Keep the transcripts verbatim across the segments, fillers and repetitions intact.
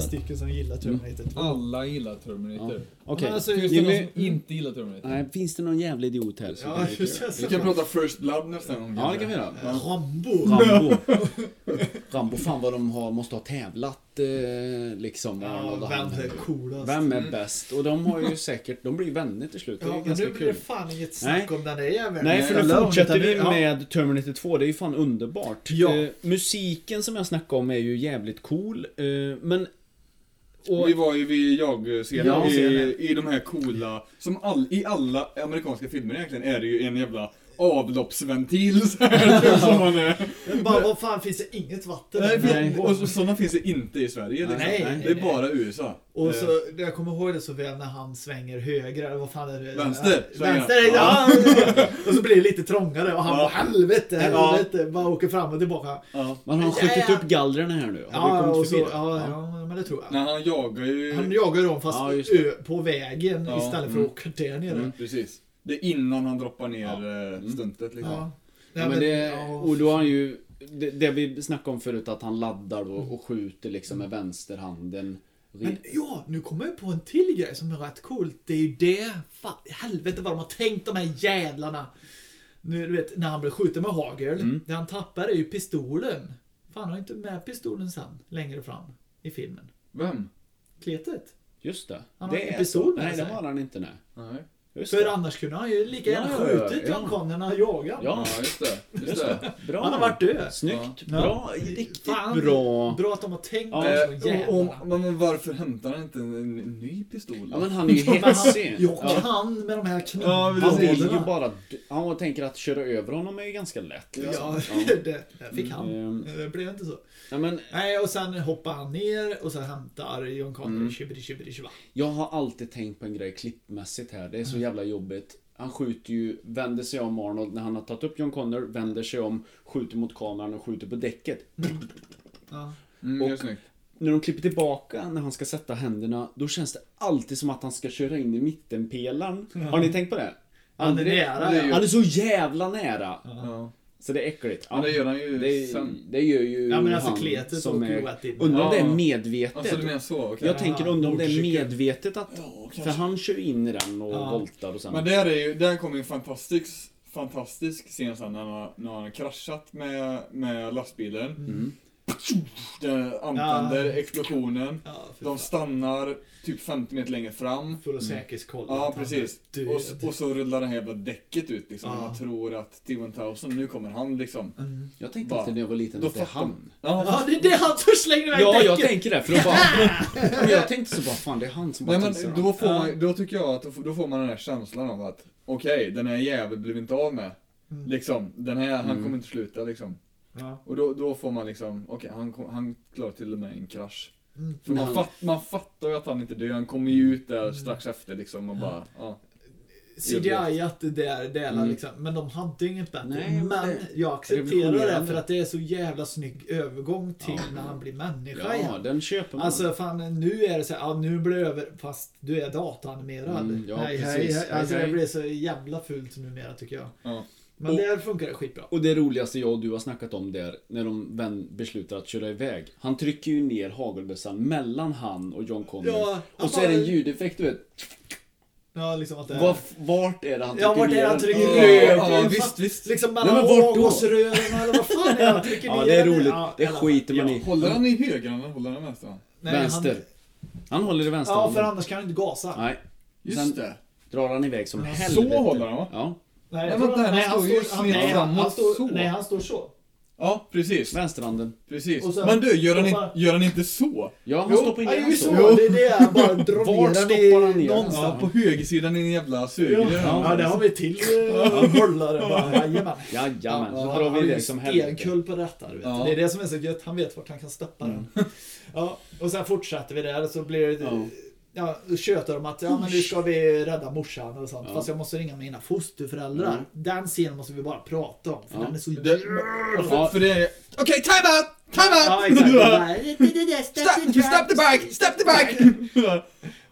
tre stycken som gillar Terminator två. Alla gillar Terminator. Ja. Okej. Okay. Alltså, finns det någon som inte gillar Terminator? Nej, finns det någon jävla idiot här? Ja, vi kan prata First Blood nästa gång. Ja, det kan vi göra. Rambo. Rambo. Rambo, fan vad de har, måste ha tävlat eh, liksom. Ja, vem han, är coolast? Vem är mm. bäst? Och de har ju säkert, de blir vänner till slut. Ja, men nu blir det fan inget snack om den är jäveln. Nej, för nu fortsätter vi med Terminator två. Det är ju fan underbart. Ja. Eh, musiken som jag snackade om är ju jävligt cool. Eh, men och, vi var ju vid jag-scenen ja, i, i de här coola, som all, i alla amerikanska filmer egentligen är det ju en jävla avloppsventil så här, som man är. Men bara, vad fan, finns det inget vatten? Nej, nej. Och så, sådana finns det inte i Sverige. Nej, nej, nej, det är nej. Bara U S A. Och så, jag kommer ihåg det så väl när han svänger höger, eller vad fan är det? Vänster. Ja, vänster, ja. Ja. Och så blir det lite trångare och han ja. Bara, helvete, helvete, ja. Bara åker fram och tillbaka. Ja. Man har skjutit ja. Upp gallren här nu. Ja, och så, ja, ja. Ja, men det tror jag. Nej, han jagar ju. Han jagar dem fast ja, på vägen ja. Istället för att åka där nere. Mm, precis. Det är innan han droppar ner ja. Stuntet liksom. Ja. Ja, men det, och då har han ju det, det vi snackade om förut, att han laddar då och skjuter liksom med vänsterhanden. Men ja, nu kommer jag på en till grej som är rätt coolt. Det är ju det, fan, helvete vad de har tänkt de här jävlarna. Nu du vet, när han blir skjuten med hagel, mm. det han tappar är ju pistolen. Fan, han har inte med pistolen sen längre fram i filmen. Vem? Kletet. Just det. Han det har pistolen. Nej, det har han inte nu. Nej. Just för det. Annars kunde han ju lika gärna ja, skjutit John Connor när han jagade. Ja, just det. Just det. Bra. Han har varit död. Snyggt. Ja. Bra. Riktigt fan. Bra. Bra att de har tänkt ja. Äh, om, om, men varför hämtar han inte en, en ny pistol? Ja, men han är ju hetsig. Jag kan med de här knivbådarna. Han vill ju bara... Han tänker att köra över honom är ju ganska lätt. Liksom. Ja, det fick han. Mm. Det blev inte så. Ja, men... Nej, och sen hoppar han ner och sen hämtar John Connor. Mm. Jag har alltid tänkt på en grej klippmässigt här. Det är så jävla jobbigt. Han skjuter ju, vänder sig om Arnold när han har tagit upp John Connor, vänder sig om, skjuter mot kameran och skjuter på däcket. Mm. Ja. Mm, och när de klipper tillbaka när han ska sätta händerna, då känns det alltid som att han ska köra in i mittenpelaren. Mm. Har ni tänkt på det? Han är nära. Ja. Han är så jävla nära. Ja. Så det är äckligt. Ja, men det gör han ju det, sen. Det gör ju ja, men alltså, kletet som är... Undrar om det är medvetet. Alltså, du menar så, okay. Jag tänker undrar om det är medvetet att... Ja, för han kör in i den och ja. Voltar och sen... Men där, är ju, där kommer ju en fantastisk, fantastisk scen sen när han, när han har kraschat med, med lastbilen. Mm. Den antänder ja. Explosionen. Ja, de stannar typ femtio meter längre fram. För att säkerhetskolla. Ja, precis. Och så, och så rullar det här jävla däcket ut. Liksom. Ja. Man tror att T tusen, nu kommer han liksom. Mm. Jag tänkte alltid när jag var liten att det är han. Ja, ja, det är det han som slänger iväg ja, däcket. Ja, jag tänker det. För då bara, jag tänkte så bara, fan det är han som bara nej, men då, får man, då tycker jag att då får, då får man den här känslan av att okej, okay, den här jäveln blev inte av med. Mm. Liksom, den här, han mm. kommer inte sluta liksom. Ja. Och då, då får man liksom, okej, okay, han, han klarar till och med en krasch. Mm. För man, fatt, man fattar ju att han inte dör, han kommer ju ut där strax efter liksom och bara, ja. Ah, C G I-at det där delar mm. liksom, men de hade inget bättre. Nej, men jag accepterar det, det för att det är så jävla snygg övergång till ja. När han blir människa ja, igen. Den köper man. Alltså fan, nu är det så här, ja, nu blir det över, fast du är datanimerad. Mm, ja, hej, hej, hej. Alltså hej. Det blir så jävla fult numera tycker jag. Ja. Men och, där funkar det skitbra. Och det roligaste jag och du har snackat om där, när de vän beslutar att köra iväg. Han trycker ju ner hagelbössan mellan han och John Connor. Ja, och så bara... är det en ljudeffekt, du vet. Ja, liksom att det är... Var, vart är det han trycker ner? Ja, vart är det han trycker ner? Ja, ja, visst, visst. Liksom mellan ågåsrören eller vad fan är han trycker ner? Ja, det är roligt. Ja, det skiter man ja. I. Håller han i höger eller håller han i vänster? Nej, vänster. Han... han håller i vänster. Ja, för annars kan han inte gasa. Nej. Just sen det. Drar han iväg som ja. Helvete. Så håller han va? Ja. Nej, tror, nej, nej, han står, han, nej, han, han står, nej, han står så. Ja, precis. Vänsterhanden. Precis. Sen, men du, gör han, bara, gör han inte så? Ja, han jo, stoppar in nej, han så. Jo. Det är det han bara drar ner någonstans ja. På högersidan i en jävla sugrör. Ja, ja, ja, det har vi till hållare. Jajamän. Jajamän. Så har vi det som händer. En kull på detta, du vet. Ja. Det är det som är så gött. Han vet vart han kan stoppa mm. den. Ja, och sen fortsätter vi där och så blir det... Ja. Ja, köter de att ja, men nu ska vi rädda morsan och sånt. Ja. Fast jag måste ringa mina fosterföräldrar. Mm. Den scenen måste vi bara prata om. För ja. Den är så... Det... Ja. För det är... Okej, okay, time out! Time out! Ja, exakt. Stop, stop the bike! Stop the bike!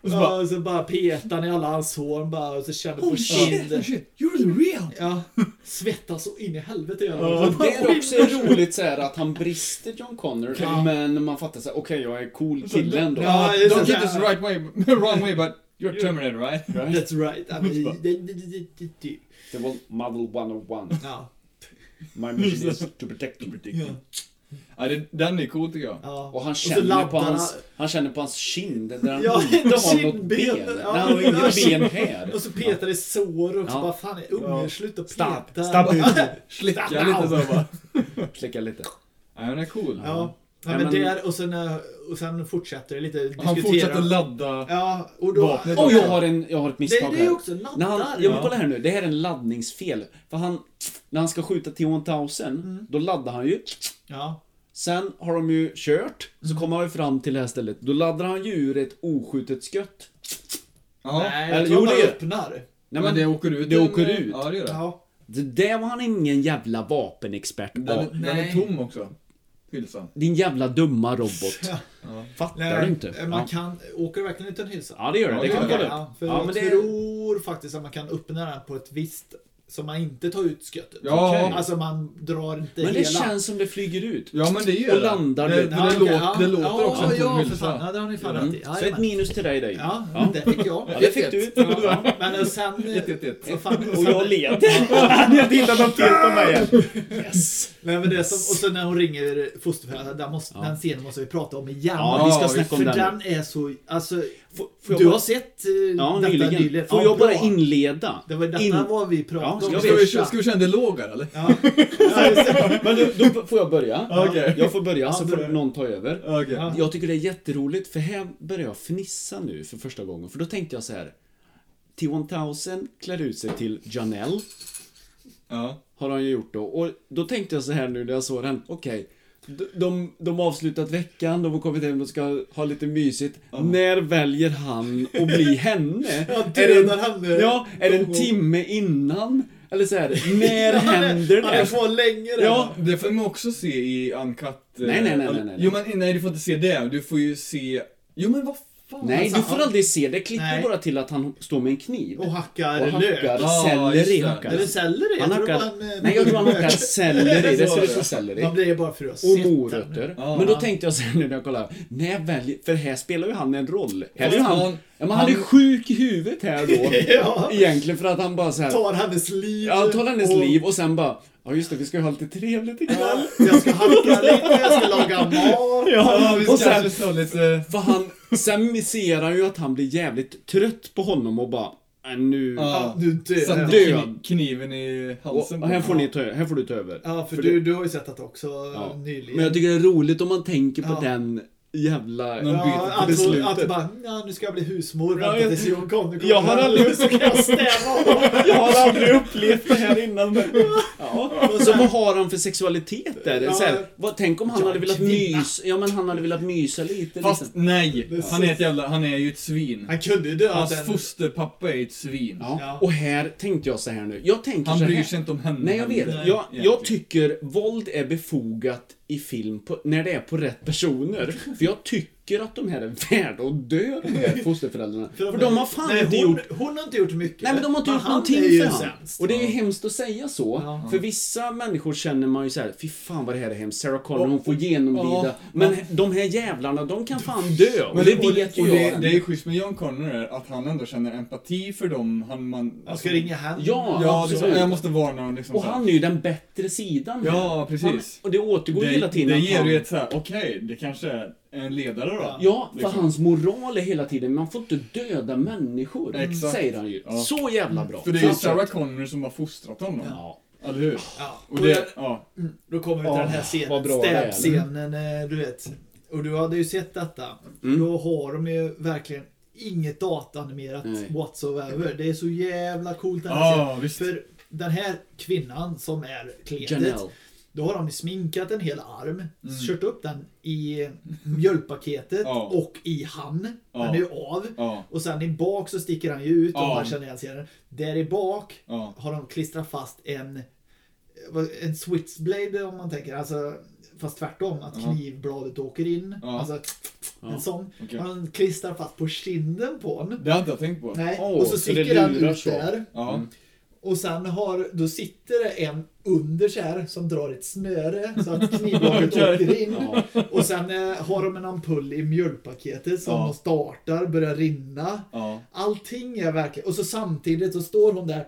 Och så, bara, ja, och så bara petar i alla hans hår bara, och så känner oh, på kinden. You're real! Ja, svettas så in i helvete. Ja, det är också roligt så här, att han brister John Connor, ja. Men man fattar så här, okej, okay, jag är cool kille ändå. Ja, don't get that. This the right way, wrong way, but you're Terminator, right? right? That's right. I mean, the, the, the, the, the. the model one oh one. Ja. My mission is to protect you. Ja. Ja, det, den är cool tycker jag. Ja. Och han känner, och på hans, han känner på hans kind där han ja, inte har något ben. Ja, han har inga ben här. Och så petar det sår också. Ja. Bara, fan, unge, ja. Sluta peta. Stapp ut. Slicka lite så bara. Slicka lite. Ja, den är cool. Ja. Ja. Ja, men där, och, sen, och sen fortsätter det lite diskutera. Han fortsätter ladda. Ja, och då oh, jag har en jag har ett misstag. Det, det är också laddar. Jag vill kolla här nu. Det här är en laddningsfel. För han när han ska skjuta T tusen, mm. då laddar han ju. Ja. Sen har de ju kört, så kommer han ju fram till det här stället. Då laddar han ju ur ett oskjutet skött. Ja. Nej, eller jo, det öppnar. Nej, men, men det åker ut. Det den, åker ut. Ja, det gör det. Ja. Det där var han ingen jävla vapenexpert på. Den, den är tom också. Hylsan. Din jävla dumma robot. Ja. Fattar nej, du inte? Man ja. Kan, åker verkligen inte en hylsa? Ja, det gör det. Ja, det, det kan man ja, för ja, men det tror faktiskt att man kan öppna den här på ett visst som man inte tar ut skötet. Ja. Okay. Alltså man drar inte hela. Men det hela. Känns som det flyger ut. Ja, men det gör och det. Landar det, det, ja, det, okay, låt, ja. Det låter ja, också ja, en hylsa. Ja, det har ni fan mm. rätt i. Ja, så ett minus till dig, dig. Ja, ja. Det fick jag. Ja, det fick du. Ja, ja. Men sen... Ett, ett, ett. Och, fan, och jag led. Ni har tittat något fel på mig. Yes. Nej, men det som, och så när hon ringer fosterföräldrarna, måste, ja. Den scenen måste vi prata om igen. Ja, vi ska snacka om den. För den är så... Alltså, får, får du bara, har sett ja, detta nyligen. nyligen. Får ja, jag bara bra. Inleda? Det var detta In... var vi pratade ja, om. Ska vi, ska vi köra en dialog här, eller? Ja. Men då, då får jag börja. Ja. Okay. Jag får börja, ja, så får någon ta över. Okay. Ja. Jag tycker det är jätteroligt, för här börjar jag fnissa nu för första gången. För då tänkte jag så här. T tusen klär ut sig till Janelle. Ja. Har han ju gjort då. Och då tänkte jag så här nu när jag såg den. Okej, okay. de, de avslutat veckan. De har kommit hem och ska ha lite mysigt. Oh. När väljer han att bli henne? Ja, är det en, henne. Ja, är det en timme innan? Eller så här, när händer det? Han är för längre. Ja, det får man också se i Uncut. Nej, nej, nej. nej, nej. Jo, men nej, du får inte se det. Du får ju se... Jo, men vad fan? Nej, du får aldrig se det. Klipper nej. Bara till att han står med en kniv. Och hackar lök. Och hackar selleri. Ah, hackar. Är det selleri? Han hackar, han, nej, jag tror han hackar selleri. Det ser ut som selleri. Man blir bara för att och morötter. Ah. Men då tänkte jag sen när jag kollade. Nej, väl, för här spelar ju han en roll. Här är han... Ja, men han, han är sjuk i huvudet här då. Ja. Egentligen för att han bara så här tar hennes liv. Ja, tar hennes och... liv och sen bara ja just det, vi ska ju ha lite trevligt ikväll. Ja, jag ska hacka lite, jag ska laga mat. Ja, vi ska och sen så lite för han sen miserar ju att han blir jävligt trött på honom och bara nu ja, nu död kniven i halsen. Och, här får ni ta här får du ta över. Ja, för, för du du har ju sett att också ja. Nyligen. Men jag tycker det är roligt om man tänker på ja. Den jävla ja, att, beslutet. Att, att bara, ja, nu ska jag bli husmor. Ja, jag, John Connor, jag har aldrig så kan jag stämma. Jag har aldrig upplevt det här innan. Men, ja. Så vad har han för sexualitet där? Ja, så här, vad, tänk om han hade velat mysa. Ja, men han hade velat mysa lite. Fast liksom. Nej, han är, ett jävla, han är ju ett svin. Han kunde dö. Hans den... fosterpappa är ett svin. Ja. Ja. Och här tänkte jag så här nu. Jag tänker han så här. Bryr sig inte om henne. Nej, jag vet. Nej, jag, jag tycker våld är befogat i film på, när det är på rätt personer. För jag tycker att de här är värda att dö, de här fosterföräldrarna. För de, för de har fan nej, inte hon, gjort... Hon har inte gjort mycket. Nej, men de har inte gjort någonting för han. Och det är ju hemskt att säga så. Ja. För vissa människor känner man ju så här, fy fan vad det här är hemskt. Sarah Connor, och, hon får genomlida. Ja, men ja. De här jävlarna, de kan fan dö. Och men det, det vet och, ju och jag. Det, det är schysst med John Connor är att han ändå känner empati för dem. Han, man, alltså, jag ska ringa hem. Ja, ja liksom, jag måste varna honom. Liksom, och så. Han är ju den bättre sidan. Ja, precis. Han, och det återgår det, hela tiden. Det ger ju ett så här, okej, okay, det kanske är... En ledare då? Ja, för liksom. Hans moral är hela tiden man får inte döda människor. Exakt. Säger han ju. Ja. Så jävla bra. För det är ju Sarah Connor som har fostrat honom. Ja. Eller hur? Ja. Och det, ja. Då kommer vi till ja. Den här scenen. Stäbscenen, du vet. Och du hade ju sett detta. Mm. Då har de ju verkligen inget datanimerat whatsoever. Det är så jävla coolt den här ja, visst. För den här kvinnan som är kledet. Janelle. Då har de sminkat en hel arm, mm. kört upp den i mjölkpaketet oh. och i hand. Den oh. är ju av. Oh. Och sen i bak så sticker han ju ut och oh. man känner igen serien. Där i bak oh. har de klistrat fast en, en switchblade om man tänker. Alltså, fast tvärtom, att knivbladet åker in. Oh. Alltså... Ja. En sån. Okay. Han klistrar fast på kinden på honom. Det har inte jag tänkt på. Nej. Oh, och så, så sitter han ut så. Där. Ja. Mm. Och sen har, då sitter det en under så här som drar ett snöre så att knivlaget åker in. Ja. Och sen eh, har de en ampull i mjölkpaketet som ja. startar, börjar rinna. Ja. Allting är verkligen... Och så samtidigt så står hon där.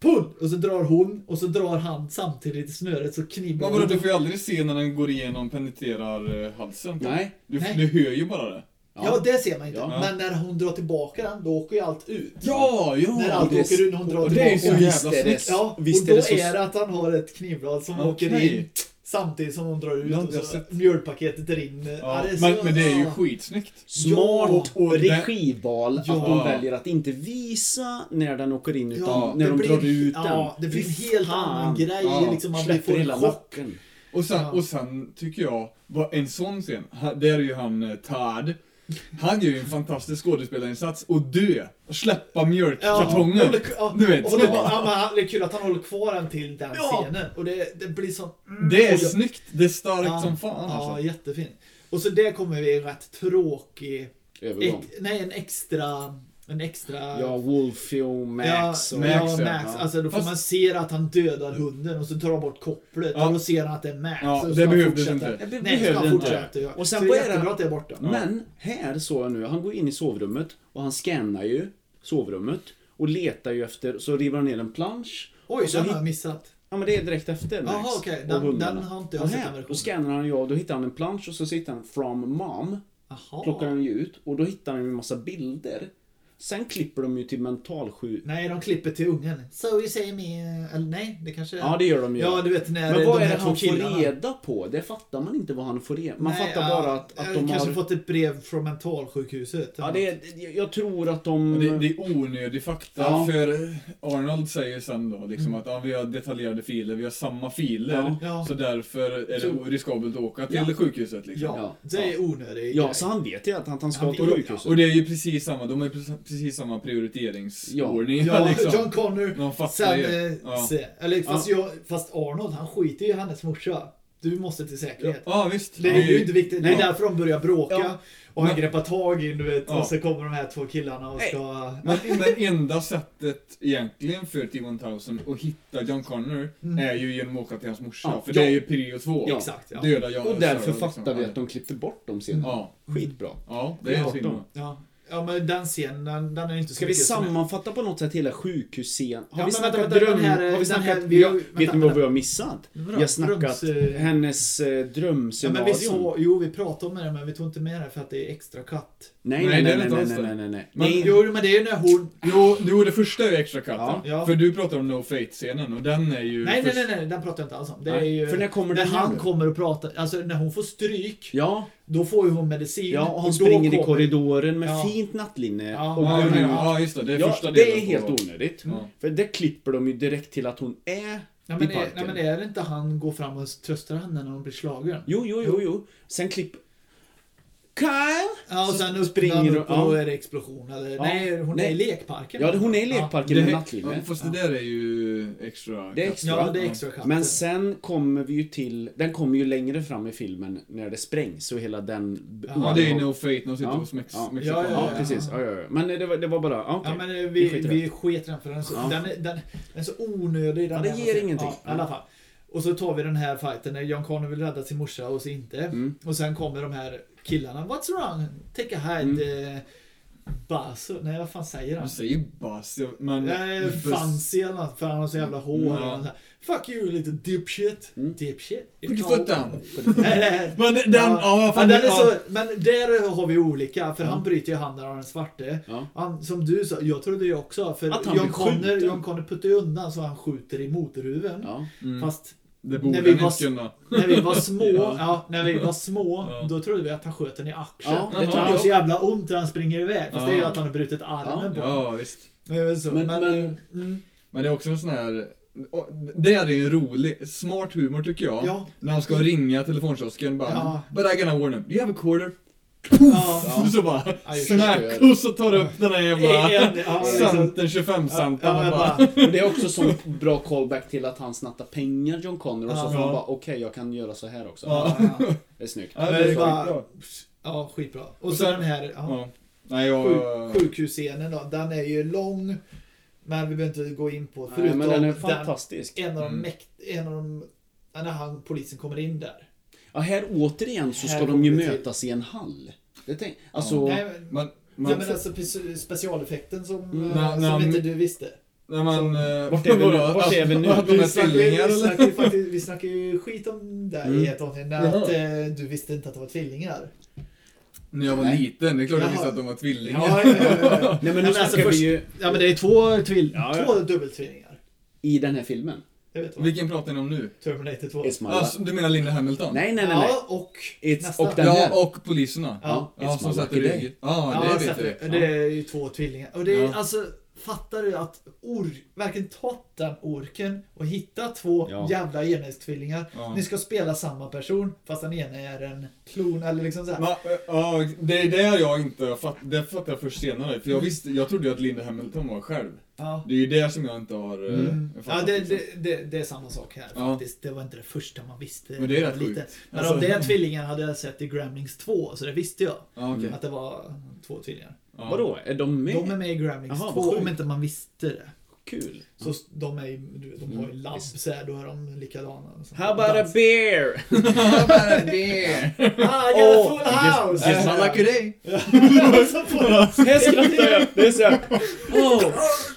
Pull! Och så drar hon och så drar han samtidigt i snöret så knivlaget... Men vadå, du får ju aldrig se när den går igenom, penetrerar halsen. Nej. Du, Nej. du hör ju bara det. Ja. ja, det ser man inte. Ja. Men när hon drar tillbaka den, då åker ju allt ut. Ja, ja. När allt åker ut, när hon drar tillbaka. Det är så jävla snyggt. Ja, och då är, så... är det att han har ett knivblad som okay. åker in samtidigt som hon drar ut. Ja, och så sett... mjölpaketet rinner. Ja. Ja, men, men det är ju skitsnyggt. Smart ja. och regival att ja. de väljer att inte visa när den åker in, utan ja, när de blir, drar ut den. Ja, det blir en helt annan grej. Ja. Liksom, man släpper blir hela locken. Och sen, ja. och sen tycker jag, en sån scen, där är ju han Tad. Han gör ju en fantastisk skådespelarinsats och dö, släppa mjölkkartonger. Ja, ja, du vet. Och det, ja, det är kul att han håller kvar den till den ja. scenen. Och det, det blir så... Mm, det är och, snyggt, det är starkt ja, som fan. Ja, alltså. Jättefint. Och så där kommer vi en rätt tråkig... Övergång. Ek, nej, en extra... En extra... Ja, Wolfie och Max. Ja, och Max, ja, Max. Ja. Alltså, då får Fast... man se att han dödar hunden och så tar han bort kopplet ja. och då ser han att det är Max. Ja, det behövdes inte. Det behövdes inte. Ja. Och sen så är jättebra att det är borta. Ja. Men här såg jag nu, han går in i sovrummet och han scannar ju sovrummet och letar ju efter, så river han ner en plansch. Oj, så har jag missat. Ja, men det är direkt efter Max. Jaha, okej. Okay. Den, den har inte jag sett den versionen. Och scannar han ju och då hittar han en plansch och så sitter han from mom. Aha. Plockar han ju ut och då hittar han ju en massa bilder. Sen klipper de ju till mentalsjuk. Nej, de klipper till ungen. So you say me... Eller nej, det kanske... Ja, det gör de ju. Ja, du vet när... Men vad de är det han killarna? får reda på? Det fattar man inte vad han får reda på. Man nej, fattar ja, bara att, att de har... kanske fått ett brev från mentalsjukhuset. Ja, det är, jag tror att de... Det, det är onödig fakta. Ja. För Arnold säger sen då liksom att ja, vi har detaljerade filer, vi har samma filer. Ja. Så därför är det riskabelt att åka till ja. sjukhuset. Liksom. Ja. ja, det är onödigt. Ja, så han vet ju att han, han ska han till sjukhuset. Ja. Och det är ju precis samma. De är precis precis samma prioriteringsordning. Ja, ja liksom. John Connor. Sen, ja. se, eller, fast, ja. jag, fast Arnold, han skiter ju i hennes morsa. Du måste till säkerhet. Ja, ja visst. Det är ju ja. inte viktigt. Det är ja. därför de börjar bråka. Ja. Och han greppar tag in, du vet. Ja. Och så kommer de här två killarna och ska... Men det enda sättet egentligen för T tusen att hitta John Connor mm. är ju genom att åka till hans morsa. Ja. För ja. det är ju period två. Ja. Exakt. Ja. Döda jag. Och därför Sarah, fattar liksom. vi att de klipper bort dem sen. Ja. Skitbra. Ja, det är synd. Ja. Ja, men den scenen, den, den är inte... Ska vi sammanfatta på något sätt hela sjukhusscenen? Har, ja, vi snackat vänta, dröm? Här, har vi snackat... Vi, jag, vänta, vet ni vad vi har missat? Vi har snackat dröms, hennes eh, drömscenario. Ja, men vi så, jo, vi pratade om det, men vi tog inte med det för att det är extra katt. Nej, nej, nej, nej, nej, nej, nej, nej, nej. Men, nej. Jo, men det är ju när hon... Jo, jo, det första är extra katten. Ja. För du pratar om No Fate-scenen och den är ju... Nej, först... nej, nej, nej, den pratar jag inte alls om. Det är ju... För när kommer när han nu? kommer och pratar... Alltså, när hon får stryk... Ja. Då får ju hon medicin. Ja, och hon och springer i korridoren med ja. fint nattlinne. Ja, och ja, ja, ja, just det. Det är, ja, första delen det är helt på. onödigt. Mm. För det klipper de ju direkt till att hon är... Nej, men i parken. Nej, men är det inte han går fram och tröstar henne när hon blir slagen? Jo, jo, jo, jo. Sen klipper... Kyle! Ja, och sen nu springer och, och är det explosion. Eller, ja. Nej, hon nej. är i lekparken. Ja, hon är i lekparken ja. med nattlivet. Ja, fast det där är ju extra... Det är extra. Ja, det är extra ja. Men sen kommer vi ju till... Den kommer ju längre fram i filmen när det sprängs och hela den... Ja, ja det är ju No Fate när de sitter hos Mexiko. Ja, precis. Ja, ja, ja. Men det var, det var bara... Okay. Ja, men vi, vi skiter vi sket den för den är så, ja. den, är, den är så onödig. Den ja, det ger ingenting. Ja, i alla fall. Och så tar vi den här fighten när John Connor vill rädda sin morsa och så inte. Mm. Och sen kommer de här killarna. What's wrong? Take a hide. Mm. Basso. Nej, vad fan säger han? Han säger Basso. Men... Nej, fancy eller något. För han har så jävla hår. Mm. Fuck you, lite dipshit. Mm. Dipshit? Puttfuttan. Nej, nej. Men den... Ja, men, den är så, men där har vi olika. För mm. han bryter ju handen av den svarte. Ja. Han, som du sa, jag trodde ju också. För John Connor, John Connor puttar undan så han skjuter i motorhuven. Ja. Mm. Fast... När vi, var, när vi var små, ja. Ja, när vi var små ja. då trodde vi att han sköt den i axeln. Ja. Det tog ju så jävla ont när han springer iväg. Fast ja. det är ju att han har brutit armen ja. på. Ja, visst. Men, så, men, men, men, mm. men det är också en sån här... Det är ju rolig, smart humor tycker jag. Ja. När han ska ringa telefonkiosken bara... Ja. But I gonna warn him. Do you have a quarter? Ja. Så bara snack och så tar du upp den här jävla ja, centen, tjugofem centen ja, bara. Och det är också så bra callback till att han snattar pengar John Connor och så ja. får han bara okej okay, jag kan göra så här också. Ja. Ja. Det är snyggt. Ja, det är det är bara, Ja, skitbra. Och, och så, så den här ja. Ja. Ja. sjukhusscenen då. Den är ju lång, men vi behöver inte gå in på. Förutom nej, men den är fantastisk. Den, en av de, mm. mäkt, en av de när han, polisen kommer in där. Ja, här återigen så här ska de ju mötas till. I en hall. Det tänk, alltså, ja. Nej, men, man, man, nej, men alltså specialeffekten som, mm, som man, inte du visste. När man vart är vi nu? Vart är vi nu? Vi snackar ju vi snackar ju skit om där mm. i ett avsnitt att eh, du visste inte att det var tvillingar. När jag var nej. liten, det är klart jag visste att de var tvillingar. Ja, ja, ja, ja, ja. Nej men nu snackar vi ju ja men det är två tvill ja, ja. två dubbeltvillingar i den här filmen. Vilken pratar ni om nu? Terminator two. Alltså, du menar Linda Hamilton? Nej, nej, nej. nej. Ja, och, och den här. Ja, och poliserna. Ja, ja som satt i ryggen. Ja, det ja, vet du. Ja. Det är ju två tvillingar. Och det är, ja. alltså, fattar du att ork, verkligen ta den orken och hitta två ja. jävla enhetstvillingar. Ja. Ni ska spela samma person, fast den ena är en klon eller liksom så här. Ma, ja, det är det jag inte fatt, det fattar jag först senare. För jag, visste, jag trodde ju att Linda Hamilton var själv. Ja. Det är ju det som jag inte har mm. fattat. Ja, det, liksom. det, det, det är samma sak här ja. faktiskt. Det var inte det första man visste. Men det är rätt sjukt. Men alltså, om det är tvillingar hade jag sett i Gremlings two, så det visste jag. Ja, okay. Att det var två tvillingar. Ja. Vadå? Är de med? De är med i Gremlings two om inte man visste det. Kul. Så de, är, de har ju labb så här, då är de likadana. How about dans. a beer? How about a beer? Ah, I got oh, a full house! Just not like a day. Här skrattar jag. Det är så här. Oh.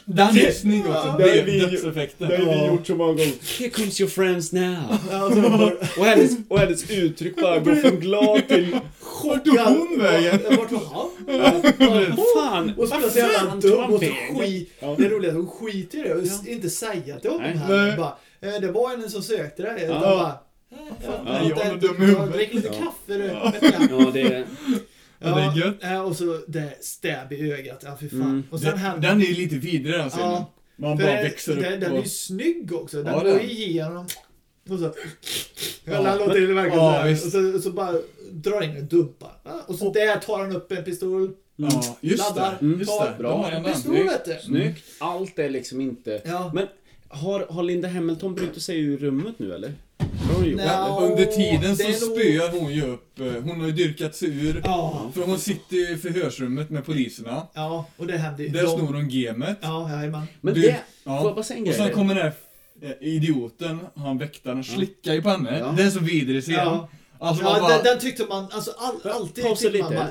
Den är snygg också. Det är videoeffekten. Det har vi gjort så många gånger. Here comes your friends now. och, hennes, och hennes uttryck bara går från glad till chockad. Vart var hon vägen? Vart var han? Fan. Och så plötsligt är han dum och skit. Det är roligt att hon skit i det och ja. inte säga till honom här. Bara, eh, det var en som sökte dig. Ja. De bara, eh, ja, nej, jag är dum i huvudet. Drick lite ja. kaffe. Du, ja. ja, det är ja, det är gött. Och så det stäb i ögat. Ja, för fan. Mm. Och sen det, här, den är ju lite vidare. Alltså, ja. Man bara det, växer det, upp. Och... Den är ju snygg också. Den ja, går igenom. Och så... Ja, låter det verkligen ja, så här. Och så, och så bara drar in en dumpa. Och så och, där tar han upp en pistol. Mm. Ja, just laddar, det. Mm, just det. Bra. De snyggt. Snyggt. Allt är liksom inte... Ja. Men har, har Linda Hamilton brutit sig ur rummet nu, eller? Oj, no, under tiden så spöar nog... hon ju upp. Hon har ju dyrkat sig ur. Ja. För hon sitter i förhörsrummet med poliserna. Ja, och det händer ju. Där de... snor hon gemet. Ja, jajamän. Men du... det... Ja. Och sen kommer den här idioten, han väktaren, slickar ju på henne. Ja. Den är så vidrig sen. Ja. Alltså ja, bara, den, den tyckte man alltså all, alltid pausa lite. Man bara,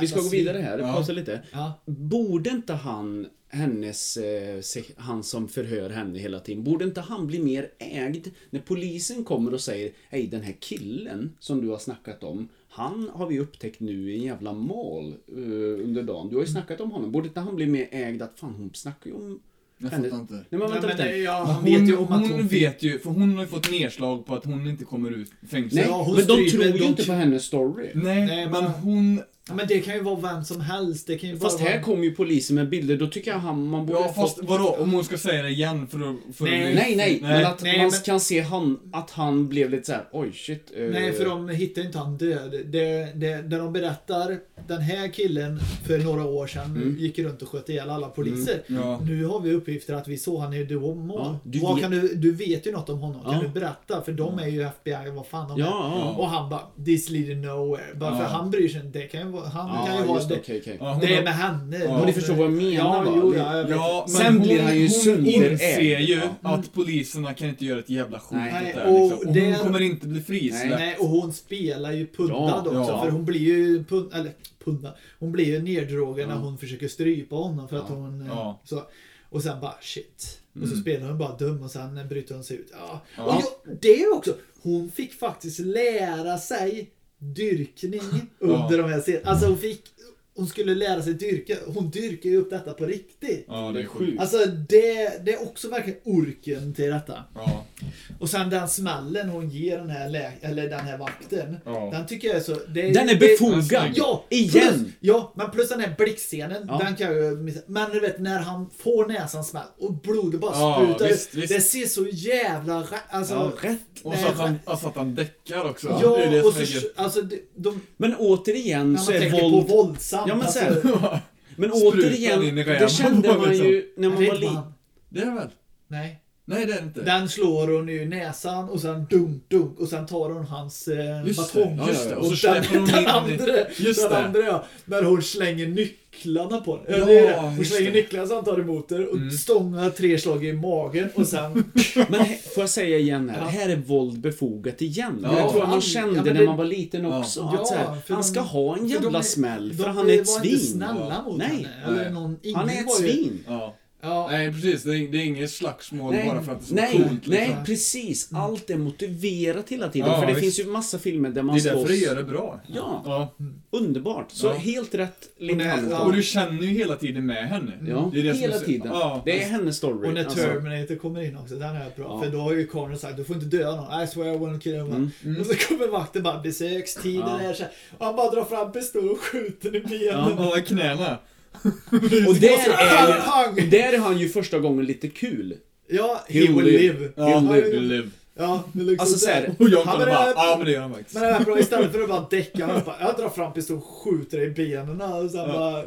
vi ska gå vidare här. Ja. Pausa lite. Ja. Borde inte han hennes eh, han som förhör henne hela tiden. Borde inte han bli mer ägd när polisen kommer och säger: "Hej, den här killen som du har snackat om, han har vi upptäckt nu i en jävla mall uh, under dagen. Du har ju snackat om honom. Borde inte han bli mer ägd att fan hon snackar ju om jag fattar inte. Nej, men vänta, ja, men, nej, ja, hon, vet ju om hon, hon vet ju, för hon har ju fått nedslag på att hon inte kommer ut fängelse. Nej, ja, men de tror ju inte på hennes story. Nej, nej men hon... Men det kan ju vara vem som helst. Det kan ju fast vara... här kommer ju polisen med bilder. Då tycker jag han, man borde... Ja, fast fått... vadå? Om hon ska säga det igen för att... För nej, att... nej, nej. nej. Men att nej, man men... kan se han, att han blev lite så här: oj, shit. Uh... Nej, för de hittar inte han död. Det, det, där de berättar, den här killen för några år sedan mm. gick runt och sköt ihjäl alla poliser. Mm. Ja. Nu har vi uppgifter att vi såg han i Duomo. Ja, du, vet... Kan du, du vet ju något om honom. Ja. Kan du berätta? För de är ju F B I, vad fan de ja, är. Ja. Och han bara, this leading nowhere. Bara ja. för han bryr sig, det kan ju vara... Han ah, kan ju ha det. Okay, okay. Ah, det är med henne. Ah, ni förstår vad jag menar. Ja, jo, ja, ja, men sen blir han ju inser ju att poliserna kan inte göra ett jävla skit nej, där, och liksom. Och det... hon kommer inte bli frisläppt. Nej, och hon spelar ju puddad ja, också ja. för hon blir ju pund, eller punna. Hon blir ju neddrogen ja. när hon försöker strypa honom för att ja. hon ja. så och sen bara shit. Mm. Och så spelar hon bara dum och sen bryter hon sig ut. Ja. Ja. Och jag, det också. Hon fick faktiskt lära sig dyrkning under ja. de här serierna. Alltså hon fick, hon skulle lära sig dyrka. Hon dyrkar ju upp detta på riktigt. Ja, det är sjukt. Alltså det, det är också verkligen orken till detta. Ja. Och sen den smällen hon ger den här lä- eller den här vakten. Ja. Den tycker jag är så det, den är befogad. Det, ja, igen. Plus, ja, men plus den här blickscenen, ja. den kan ju missa. Men du vet när han får näsan smäll och blodet bara ja, sprutar. Visst, visst. Det ser så jävla alltså ja, rätt. Och så att han, alltså att han däckar också. Ja, det är det och så, alltså de, de, men återigen så är våld på våldsamt. Ja, men alltså, sen, men återigen det kände man ju när man var liten. Det är väl? Nej. Nej, det är inte. Den slår hon i näsan och sen dunk dunk och sen tar hon hans eh, just batong det, just det. Och, och så den, hon den andra, just den det. Andra ja, när hon slänger nycklarna på den. Ja, det är det. Hon slänger det. Nycklarna så han tar emot det och mm. stångar tre slag i magen och sen men he, får jag säga igen här, ja. Här är våld befogat igen. Ja. Jag tror han kände ja, det, när man var liten ja. Också ja, att här, han ska de, ha en jävla de, smäll för de, han är ett svin. Ja. Mot nej, eller någon, han är ett svin. Ja. Ja. Nej precis, det är, det är inget slagsmål nej, bara för att det är så nej, coolt liksom. Nej precis, allt är motiverat hela tiden ja, för det visst. Finns ju massa filmer där man det är slås. Därför det gör det bra ja, ja. Underbart, så ja. Helt rätt Linda ja. Och du känner ju hela tiden med henne ja. Det är det hela som är tiden, ja. Det är hennes story. Och när Terminator alltså. Kommer in också, den är bra ja. För då har ju Connor sagt, du får inte döda någon. I swear I won't kill anyone mm. Mm. Och så kommer vakten bara, besökstiden ja. Är så här. Och han bara drar fram pistol och skjuter i benen ja. Och knäna och där är, där är han ju första gången lite kul. Ja, he, he will live. live. Ja, he will live. live. Ja, liksom alltså så här, och jag bara, bara ja men det gör han faktiskt. Men det här, istället för att bara däcka, han bara, jag drar fram pistol, skjuter i benen och sen ja. Bara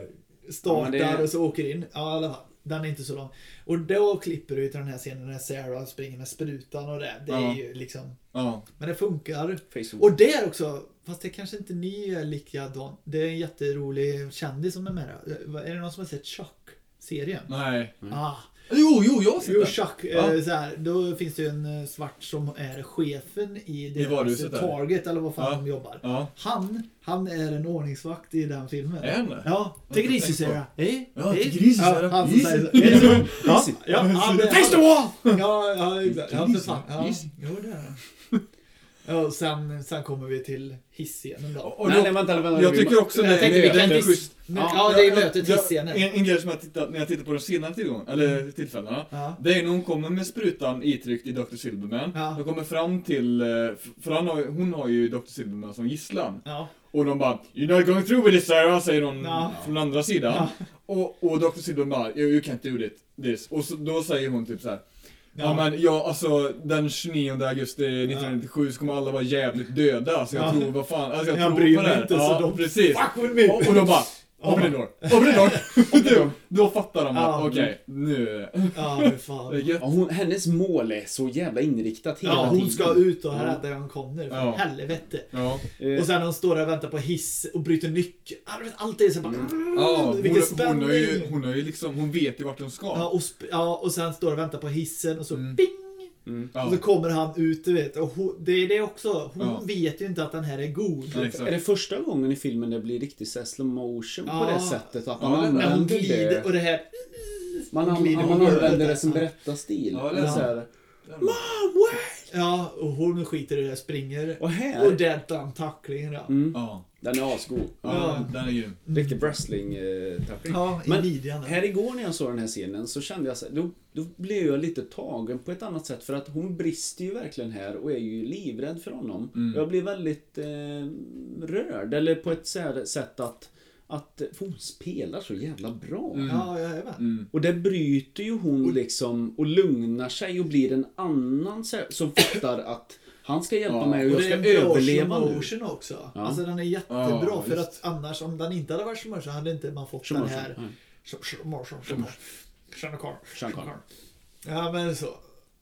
startar ja, det... och så åker in. Ja, alla fall. Den är inte så lång. Och då klipper du ut den här scenen när Sarah springer med sprutan och det. Det är ja. Ju liksom... Ja. Men det funkar. Facebook. Och det är också... Fast det kanske inte ni är likadant. Det är en jätterolig kändis som är med det. Är det någon som har sett Shock-serien? Nej. Mm. Ah. Jo, jo, jag har sett jo, Shock. Ja. Så här, då finns det ju en svart som är chefen i deras Target eller vad fan ja. De jobbar. Ja. Han... Han är en ordningsvakt i den filmen. Är han? Ja, till Grisis är det. Eh? Ja, till Grisis är det. Han som säger det. Ja, ja. Han är... Ja, ja, exakt. Han är Grisis. Jo, det är han. Ja, sen, sen kommer vi till hisscenen då. Nej, nej, vänta, vänta. Jag tycker också... Jag tänkte vi kan hiss... Ja, det är mötet hisscenen. En grej som jag tittat när jag tittar på de senare tillgången, eller tillfällena, det är när hon kommer med sprutan itryckt i doktor Silverman. Då kommer fram till... För hon har ju doktor Silverman som gisslan. Ja. Och de bara, you're not going through with this Sarah, säger hon no. från andra sidan. No. Och, och doktor Silverman bara, you can't do this. Och så, då säger hon typ så här, ja, ja men ja, alltså den tjugonionde augusti nittonhundranittiosju så kommer alla vara jävligt döda. Så jag ja. Tror, vad fan, alltså jag, jag tror bryr på mig det. Inte, ja, så de, precis. Fuck with me. Och, och de bara, open the door, open the door. Och då, då fattar de att, okej, nu. Ja, men fan. Ja, hon, hennes mål är så jävla inriktat hela ja, hon tiden. Ska ut och här där hon kommer, för ja. Helvete. Ja. Och sen hon står där och väntar på hiss och bryter nyckeln. Allt är så bara... Mm. Ja, vilken hon, spänning. Hon, är ju, hon, är ju liksom, hon vet ju vart hon ska. Ja, och, sp- ja, och sen står och väntar på hissen och så... Mm. Bing! Mm. Och så kommer han ut, du vet. Och hon, det är det också, hon ja. Vet ju inte att den här är god. Ja, är det första gången i filmen det blir riktigt så här slow motion ja. På det sättet att man ja, använder det. Och det här man, man, man, man använder det som berättarstil. Ja, det är ja. Så här mom, wait! Ja, och hon skiter i det där, springer. Och här? Och där tar han tacklingen. Mm. Ja. Den är asgod. Ja, mm. Den är ju riktigt wrestling-tackling. Ja, men här igår när jag såg den här scenen så kände jag så här, då, då blev jag lite tagen på ett annat sätt. För att hon brister ju verkligen här och är ju livrädd för honom. Mm. Jag blev väldigt eh, rörd. Eller på ett sätt att att hon spelar så jävla bra. Mm. Ja, jag är mm. Och det bryter ju hon liksom och lugnar sig och blir en annan som fattar att han ska hjälpa ja. Mig och, och jag ska överleva nu. Också. Ja. Alltså den är jättebra ja, för att annars om den inte hade varit så så hade inte man fått den här Sean Sean Sean Sean Sean. Ja, men så.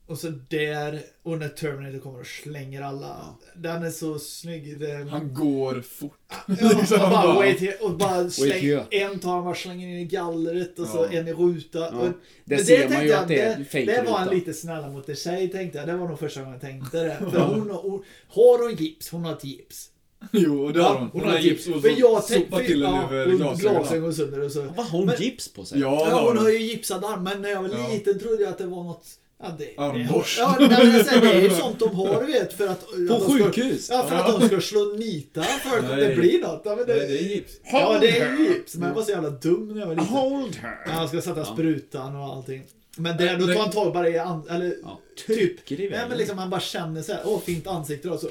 Och så där, och när Terminator kommer och slänger alla. Den är så snygg. Den... Han går fort. liksom ja, bara, bara. Wait here, och bara slänger en tar man slänger in i gallret och ja. Så en i ruta. Ja. Och, det men ser det, man ju att det är en fake. Det var han lite snälla mot det sig, tänkte jag. Det var nog första gången jag tänkte det. För hon har, har hon gips? Hon har ett gips. Jo, det har hon. Hon har gips och sopar till en över glasögon sönder. Och så. Vad har hon men, gips på sig? Ja, ja hon har ju gipsad arm. Men när jag var liten ja. Trodde jag att det var något... Ja, det, Armbors. Ja, det, det är ju sånt de har, vet, för att... På att sjukhus? Ska, ja, för att de ska slå nita för att det blir något. Ja, men det, nej, det är gips. Ja, det är gips. Men jag var så jävla dum när jag var liten. Hold her. Ja, jag ska sätta sprutan och allting. Men det, då tar han tag bara i... An, eller ja, typ. Nej, men liksom han bara känner så här, åh, fint ansikte då, så...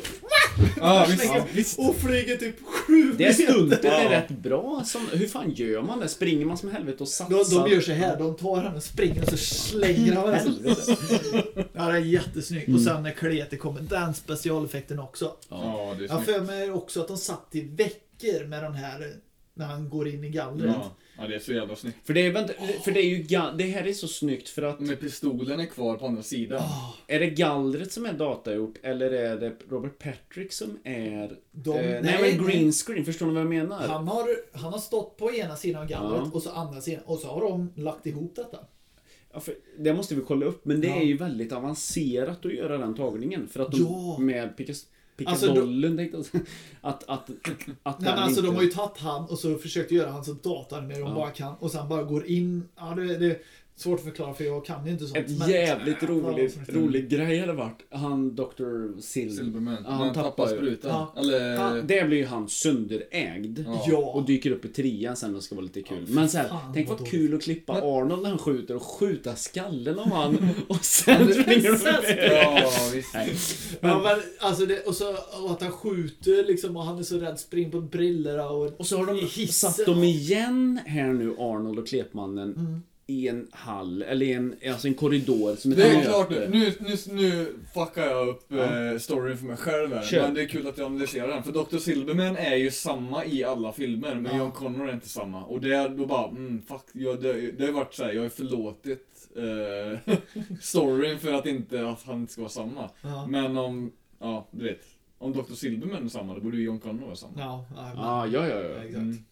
Ja, visst. Och flyger typ sju. Det är stuntet är rätt bra. Som, hur fan gör man det? Springer man som helvete och satsar? De, de gör så här, de tar han och springer och så slänger han helvete. Ja, det är jättesnyggt. Mm. Och sen när Klete kommer, den specialeffekten också. Ja, det är snyggt. Jag för mig också att de satt i veckor med den här... när han går in i gallret. Ja, ja, det är så jävla snyggt. För det är, vänta, för det är ju det här är så snyggt för att med pistolen är kvar på andra sidan. Oh. Är det gallret som är datagjort eller är det Robert Patrick som är De, eh, nej, nej men green screen, förstår du vad jag menar? Han har han har stått på ena sidan av gallret ja. och så andra sidan och så har de lagt ihop detta. Ja, för det måste vi kolla upp, men det ja. är ju väldigt avancerat att göra den tagningen för att de ja. med pickas Alltså, dollen, alltså. Att, att, att nej, alltså inte... de har ju tagit han och så försökt göra han så datar med de ja. bara kan och sen bara går in. Ja, det, det är svårt att förklara för jag kan ju inte sånt. Ett men... jävligt roligt ja, rolig grej hade varit han doktor Sil... Silverman. Han, han tappar sprutan. Ja. Eller... Ja, det blir ju han sönderägd ja. och dyker upp i trean sen och ska vara lite kul. Ja, men så här, fan, tänk vad, vad kul att klippa men... Arnold när han skjuter och skjuta skallen av han och sen springer de. Ja, visst. Nej. Men, ja, men alltså det, och så och att han skjuter liksom och han är så rädd spring på brillorna och och så har de satt dem igen här nu Arnold och Klepmannen. Mm. I en hall, eller i en, alltså en korridor som det är klart nu. Nu, nu, nu fuckar jag upp ja. storyn för mig själv här. Kör. Men det är kul att jag analyserar den. För doktor Silverman är ju samma i alla filmer. Men ja. John Connor är inte samma. Och det är då bara, mm, fuck, jag, det, det har varit såhär, jag har förlåtit eh, storyn för att inte att han inte ska vara samma ja. Men om, ja, du vet, om doktor Silverman är samma, då borde ju John Connor vara samma. Ja, ah, ja, ja, ja, ja exakt. Mm.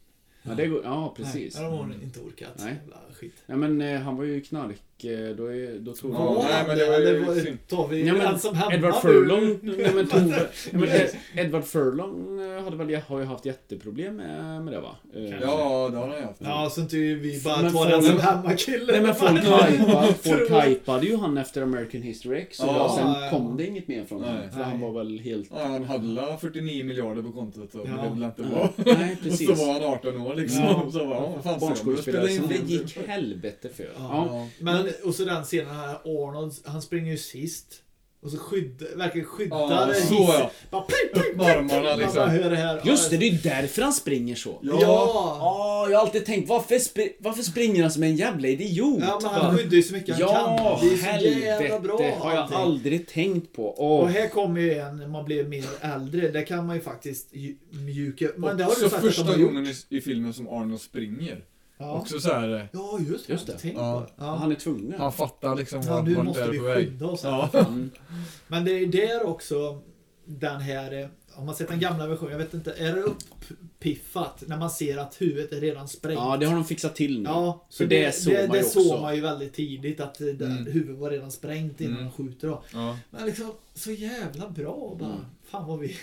Ja, det går, ja, precis. Nej, de har inte orkat. Nej. Jävla skit. Ja, men eh, han var ju knark. Då, är, då tog ja, han... Nej, men det var ju... Det var, tog vi ja, men, som Edward Furlong... nej, men, tog, ja, men, Edward Furlong hade väl, har ju haft jätteproblem med, med det, va? Kanske. Ja, det har han haft. Ja, så inte vi bara men, tar folk, den som hemmakille. Nej, men folk hajpade, folk hajpade ju han efter American History X. Och ja, sen ja, kom det inget mer från honom. För nej. han var väl helt... Ja, han hade fyrtionio miljarder på kontot. Och ja. det inte bra. Nej, precis. Och så var han arton år, liksom. Ja. Så var han... Ja, barnskådespelare som det gick helvete för. Ja, men... Och så den scenen här, Arnold, han springer ju sist. Och så skydda, verkligen skyddar ja, hiss. Ja. Bara pling, pling, pling, armarna, liksom. Bara hör det här. Just det, det är ju därför han springer så. Ja. Ja, jag har alltid tänkt, varför, sp- varför springer han som en jävla idiot? Ja, men han skyddar ju så mycket han ja, kan. Det är så helvete, jävla bra. Det har jag allting. aldrig tänkt på. Oh. Och här kommer ju en, när man blir mer äldre, där kan man ju faktiskt mjuka. Men det har du så sagt första att gången i, i filmen som Arnold springer. Ja. Också så här, ja, just, just det. Ja. Ja. Han är tvungen. Han fattar liksom ja, nu måste vi skydda oss. Ja. Mm. Men det är där också den här, om man sett den gamla versionen, jag vet inte, är det upppiffat när man ser att huvudet är redan sprängt? Ja, det har de fixat till nu. Ja, så det, det såg det, man ju också. Det såg man ju väldigt tidigt att det, mm. huvudet var redan sprängt innan mm. de skjuter då. Ja. Men liksom, så jävla bra bara. Mm. Fan vad vi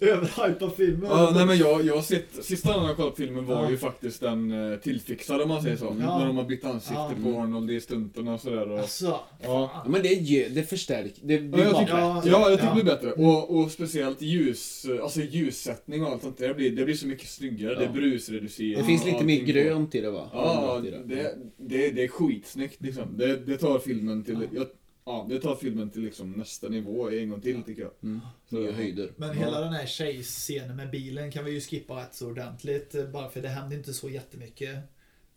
överhypar filmen. Ja, nej men jag, jag sett, sista gången jag kollade filmen var ja. ju faktiskt den eh, tillfixade, om man säger så. Ja. När de har bytt ansikte ja. på Arnold i stunterna och sådär. Och, alltså, ja. ja, men det, är, det förstärker. Det blir ja, jag tycker, ja, ja, jag tycker ja. det blir bättre. Och, och speciellt ljus, alltså ljussättning och allt sånt. Det blir, det blir så mycket snyggare, ja. det brusreducerar. Det finns lite mer grönt i det, va? Ja, ja det, det, det, det är skitsnyggt liksom. Det, det tar filmen till... Ja. Jag, Ja, det tar filmen till liksom nästa nivå en gång till, tycker jag. Mm. Nya höjder. Men hela ja. den här tjejscenen med bilen kan vi ju skippa rätt så ordentligt. Bara för det händer inte så jättemycket.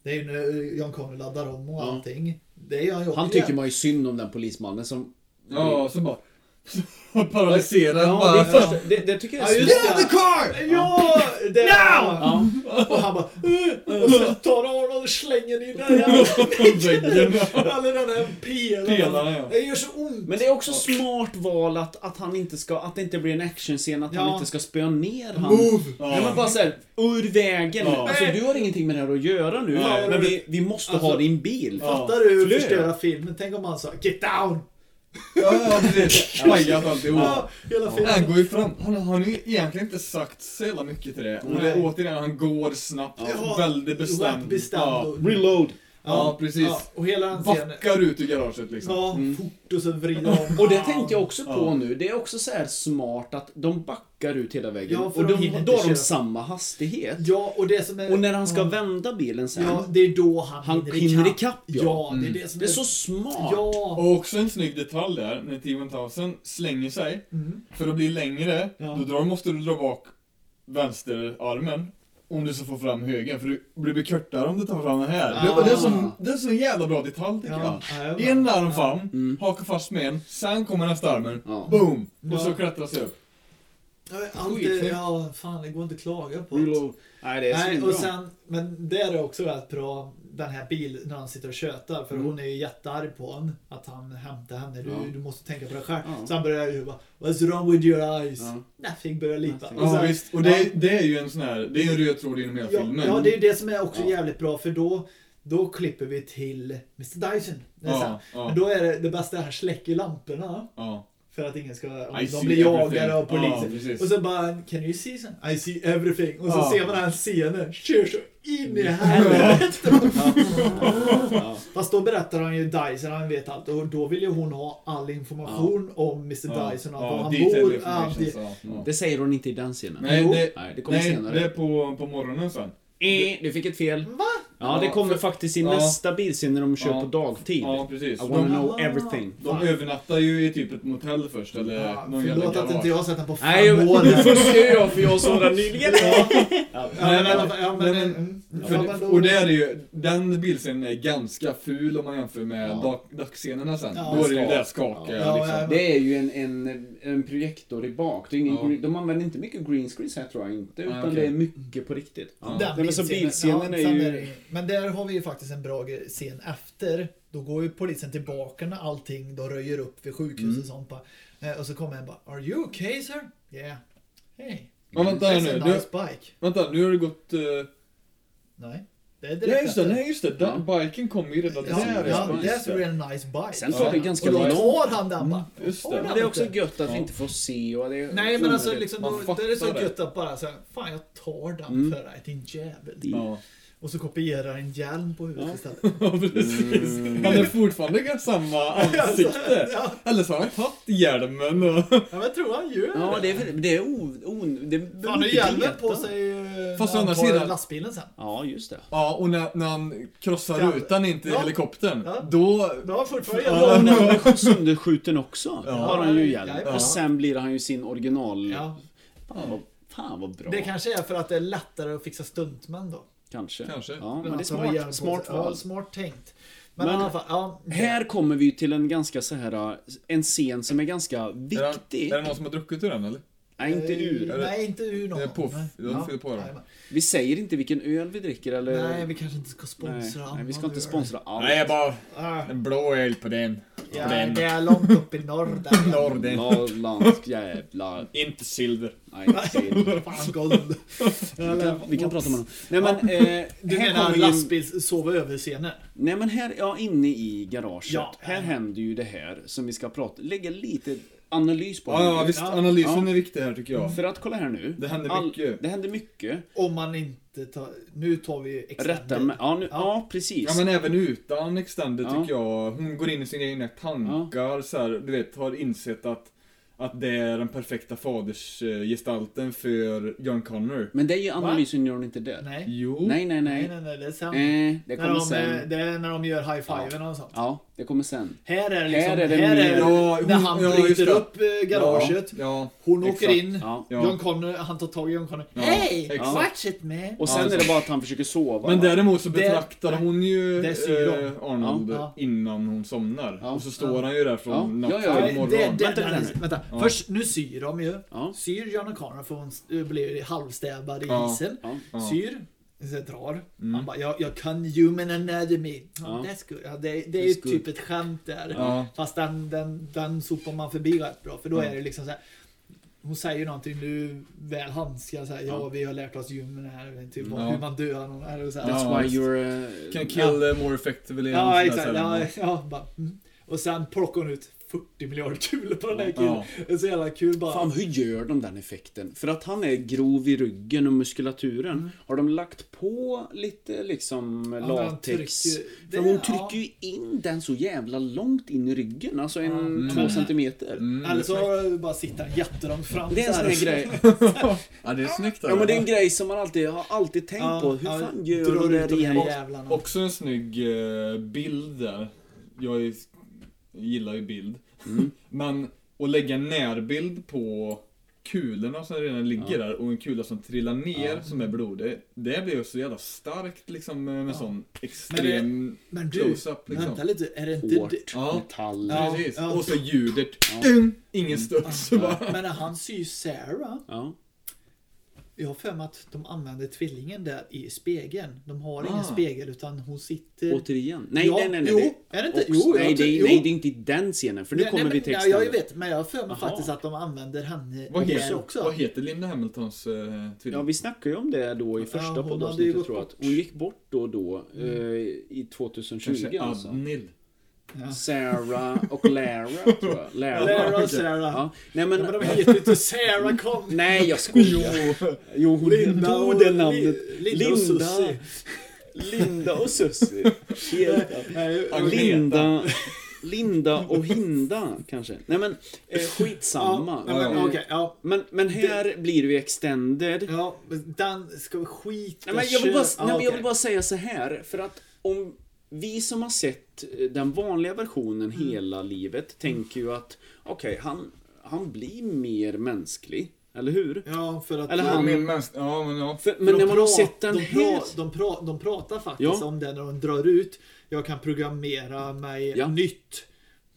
Det är ju när John Connor laddar om och ja. allting. Det är jag han tycker igen. man ju synd om den polismannen som... Ja, som bara... paralyserad ja, bara. Det, första, det, det tycker jag är ja, just det. The car! Ja! Det är, ja. Och han bara... Och så tar Arnold och slänger ner den här... Eller den här pelaren. Ja. Det gör så ont. Men det är också smart val att, att han inte ska... Att det inte blir en actionscen. Att ja. han inte ska spöa ner han. Move! Ja. Ja, men bara såhär, ur vägen. Ja. Alltså du har ingenting med det här att göra nu. Ja, men vi, vi måste alltså, ha din bil. Fattar ja. du hur förstöra filmen? Tänk om han sa, get down! Ja, precis. Svajat alltihop. Ja, han går ju fram. Han har ju egentligen inte sagt så jävla mycket till det. Och det är återigen, han går snabbt. Ja, väldigt bestämt. bestämt. Ja. Reload. Ja, precis. Ja, och hela han backar ut ur garaget liksom. Ja, mm. fort och så vrider om. Och det tänkte jag också på ja. nu. Det är också så här smart att de backar ut hela vägen. Ja, och de, de då har de samma hastighet. Ja, och det som är... Och när han ska ja. vända bilen sen. Ja, det är då han, han hinner ikapp. Ja, ja mm. det är det som är... Det är så smart. Ja. Och också en snygg detalj där. När T tusen slänger sig. Mm. För att bli längre. Ja. Då drar, måste du dra bak vänsterarmen. Om du så får fram högen, för du blir kortare om du tar fram den här. Ah. Det, det, är så, det är så jävla bra detalj, tycker ja. jag. En arm fram, mm. hakar fast med en, sen kommer nästa armen, ja. boom, och ja. så klättras jag upp. Alltid, ja, fan, det går inte att klaga på. Att... Nej, det är Nej, och sen, men det är också väldigt bra, den här bilen när han sitter och tjötar, för mm. hon är ju jättearg på honom att han hämtar henne. Du, ja. du måste tänka på det själv. Ja. Så han börjar ju bara, what's wrong with your eyes? Ja. Nothing, börjar lipa. Ja, och, sen, ja, visst. och det, ja. det är ju en sån här, det är ju en röd tråd inom hela ja, filmen. Ja, det är det som är också ja. jävligt bra, för då Då klipper vi till mister Dyson. Ja, ja. Men då är det, det bästa här, släck i lamporna. Ja. För att ingen ska... De blir jagade av polisen. Ja, och så bara, can you see something? I see everything. Och så ja. ser man den scenen. Kör så in i helvetet. Ja. Ja. Fast då berättar han ju Dyson, han vet allt. Och då vill ju hon ha all information ja. om mister ja. Dyson. Och ja, han bor. Ja, det... Ja. det säger hon inte i den scenen. Nej, det, nej, det kommer nej, senare. Det är på, på morgonen sen. E, du fick ett fel. Va? Ja, det kommer faktiskt i ja. nästa bilscen när de kör ja. på dagtid. Ja, precis. I wanna know everything. De fan. övernattar ju i typ ett motell först. Eller ja, någon förlåt att inte jag sett den på fem Nej, år. Nej, det förstår jag, för jag såg den nyligen. Och det är ju, den bilscenen är ganska ful om man jämför med ja. dag, dagscenerna sen. Ja, då är det ju där skakar. Ja. Liksom. Ja, det är ju en, en, en projektor i bak. Det är ingen, ja. De använder inte mycket green screen här, tror jag inte. Utan ja, okay. det är mycket på riktigt. Ja. Den Nej, men så bilscenen är ju... Men där har vi ju faktiskt en bra scen efter. Då går ju polisen tillbaka när allting då röjer upp vid sjukhuset mm. och sånt. Bara. Och så kommer han bara, are you okay, sir? Yeah. Hey. Men vänta nu. Nice du, bike. Vänta, nu har det gått... Uh... Nej. Det ja, just det, nej just det. Den ja. biken kom ju redan. Ja, det är ju en nice bike. Sen tar ja. det ganska långt. Och då han den bara. Just det. Det är också gött att ja. vi inte får se. Och det nej, men alltså liksom, då, det är så gött att bara så här, fan jag tar den mm. för att din jävel. Ja. Och så kopierar en hjälm på huvudet ja. istället. Ja, precis. Mm. Han är fortfarande samma ansikte. Ja. Eller så har han tagit hjälmen. Och... Ja, men jag tror han gör det. Ja, det är, det är o... o det är han har hjälmen på sig fast när han tar lastbilen sen. Ja, just det. Ja, och när, när han krossar ja. rutan in till ja. helikoptern. Ja. Då... Då har han fortfarande hjälmen. Ja, och när han blir sönderskjuten också. Ja. Har han ju hjälm. Ja. Och sen blir han ju sin original... Ja. Fan, fan, vad bra. Det kanske är för att det är lättare att fixa stuntmän då. Kanske. Kanske. Ja, men alltså, det är smart, smart, ja, smart tänkt. Men, men i alla fall, ja. Här kommer vi till en ganska så här, en scen som är ganska viktig. Är det, är det någon som har druckit ur den, eller? Nej, inte ur. Eller? Nej, inte ur någon. På, ja. på den. Nej, vi säger inte vilken öl vi dricker, eller? Nej, vi kanske inte ska sponsra. Nej, nej vi ska inte sponsra allt. Nej, bara en blå öl på den. Ja, på den. Det är långt upp i norr där. Norden. Norrlandsk jävla. Inte silver. Nej, inte silver. Fan, gold. Eller, vi kan prata om honom. Nej, men, eh, du menar lastbils sova över scenen? Nej, men här, ja, inne i garaget. Ja, här händer ju det här som vi ska prata. Lägga lite... analys på. Ja, ja visst, analysen ja. är viktig här tycker jag. För att kolla här nu. Det händer mycket. All, det händer mycket. Om man inte tar, nu tar vi ju extended. Med, ja, nu, ja. ja, precis. Ja, men även utan extended ja. tycker jag. Hon går in i sina egna tankar ja. så här, du vet, har insett att att det är den perfekta fadersgestalten för John Connor. Men det är ju analysen gör hon inte där. Nej. Jo. Nej, nej, nej. nej, nej, nej det är sen. Eh, det kommer när de, sen. Det är när de gör high-fiven ja. och sånt. Ja, det kommer sen. Här är det liksom, här är det, här är det ja, hon, när han ja, bryter upp garaget. Ja, ja, hon exakt. åker in. Ja. John Connor, han tar tag i John Connor. Ja, hej, ja. watch it man. Och sen ja, alltså. är det bara att han försöker sova. Men däremot så betraktar det, hon ju äh, Arnold ja. innan hon somnar. Ja. Och så står ja. han ju där från natt till morgon. Vänta. Ja. Först, nu syr de ju. Ja. Syr John Connor för hon blir halvstäbbad i isen. Ja. Ja. Ja. Syr. Så drar. Mm. Han bara, jag, jag kan human anatomy. Ja. Det, sku, ja, det, det, det är ju typ ett skämt där. Ja. Fast den, den, den sopar man förbi rätt bra. För då ja. är det liksom så här. Hon säger ju någonting nu väl handskar så här, ja. ja vi har lärt oss human här typ ja. hur man dödar någon här och så här. That's ja. why you're uh, can kill ja. more effectively. Ja, exakt. Ja, ja, ja, bara, mm. Och sen plockar hon ut fyrtio miljarder kulor på den här killen. Ja. Så jävla kul bara. Fan, hur gör de den effekten? För att han är grov i ryggen och muskulaturen. Mm. Har de lagt på lite liksom ja, latex? Trycker, det, för hon trycker ja. ju in den så jävla långt in i ryggen. Alltså en mm. två centimeter. Mm. Eller så har du bara sitta jättelångt fram. Det är en sån här grej. Ja, det är snyggt. Ja, men det är en grej som man alltid har alltid tänkt ja, på. Hur ja, fan gör de det igen? Också en snygg bild där. Jag är gillar ju bild. Mm. Men att lägga närbild på kulorna som redan ligger ja. där och en kula som trillar ner ja. som är blodig. Det blir ju så jävla starkt liksom med ja. sån extrem men det, men du, close-up liksom. Vänta lite, är det inte hårt, ja. metall? Ja, precis. Ja. Och så ljudet. Ja. Ingen stöts. Ja. Ja. Men när han syr Sarah. Ja. Jag har för mig att de använder tvillingen där i spegeln. De har ah. ingen spegel utan hon sitter... Återigen. Nej, ja, nej, nej. nej. Jo, är det inte? Jo, nej, det, jo. nej, det är inte i den scenen. För nu nej, kommer nej, vi texten. Ja, jag vet. Men jag har för mig faktiskt att de använder henne vad heter, där också. Vad heter Linda Hamiltons uh, tvilling? Ja, vi snackade ju om det då i första ja, poddavsnittet, tror jag. Att hon gick bort då då mm. uh, i tjugohundratjugo. Alltså. Adnil. Ja. Sarah och Lara, tror jag. Lara, Lara och Sarah. Ja. Nej, men, ja, men de heter inte Sarah Connor. Nej, jag skojar. Jo, jo hon Linda och det namnet. Linda och Susie. Linda och Susie. Linda, Linda och Hinda, kanske. Nej, men eh, skitsamma. Ja, men, okay, ja. men, men här det... blir det ju extended. Ja, den ska vi skita. Nej, men jag vill bara, nej, men jag vill bara säga så här. För att om... Vi som har sett den vanliga versionen mm. hela livet tänker ju att okej, okay, han, han blir mer mänsklig, eller hur? Ja, för att... Eller han, mer mäns- ja, men ja. För, men för när man har sett den de här... Pra- de, pra- de pratar faktiskt ja. om den när de drar ut. Jag kan programmera mig ja. nytt,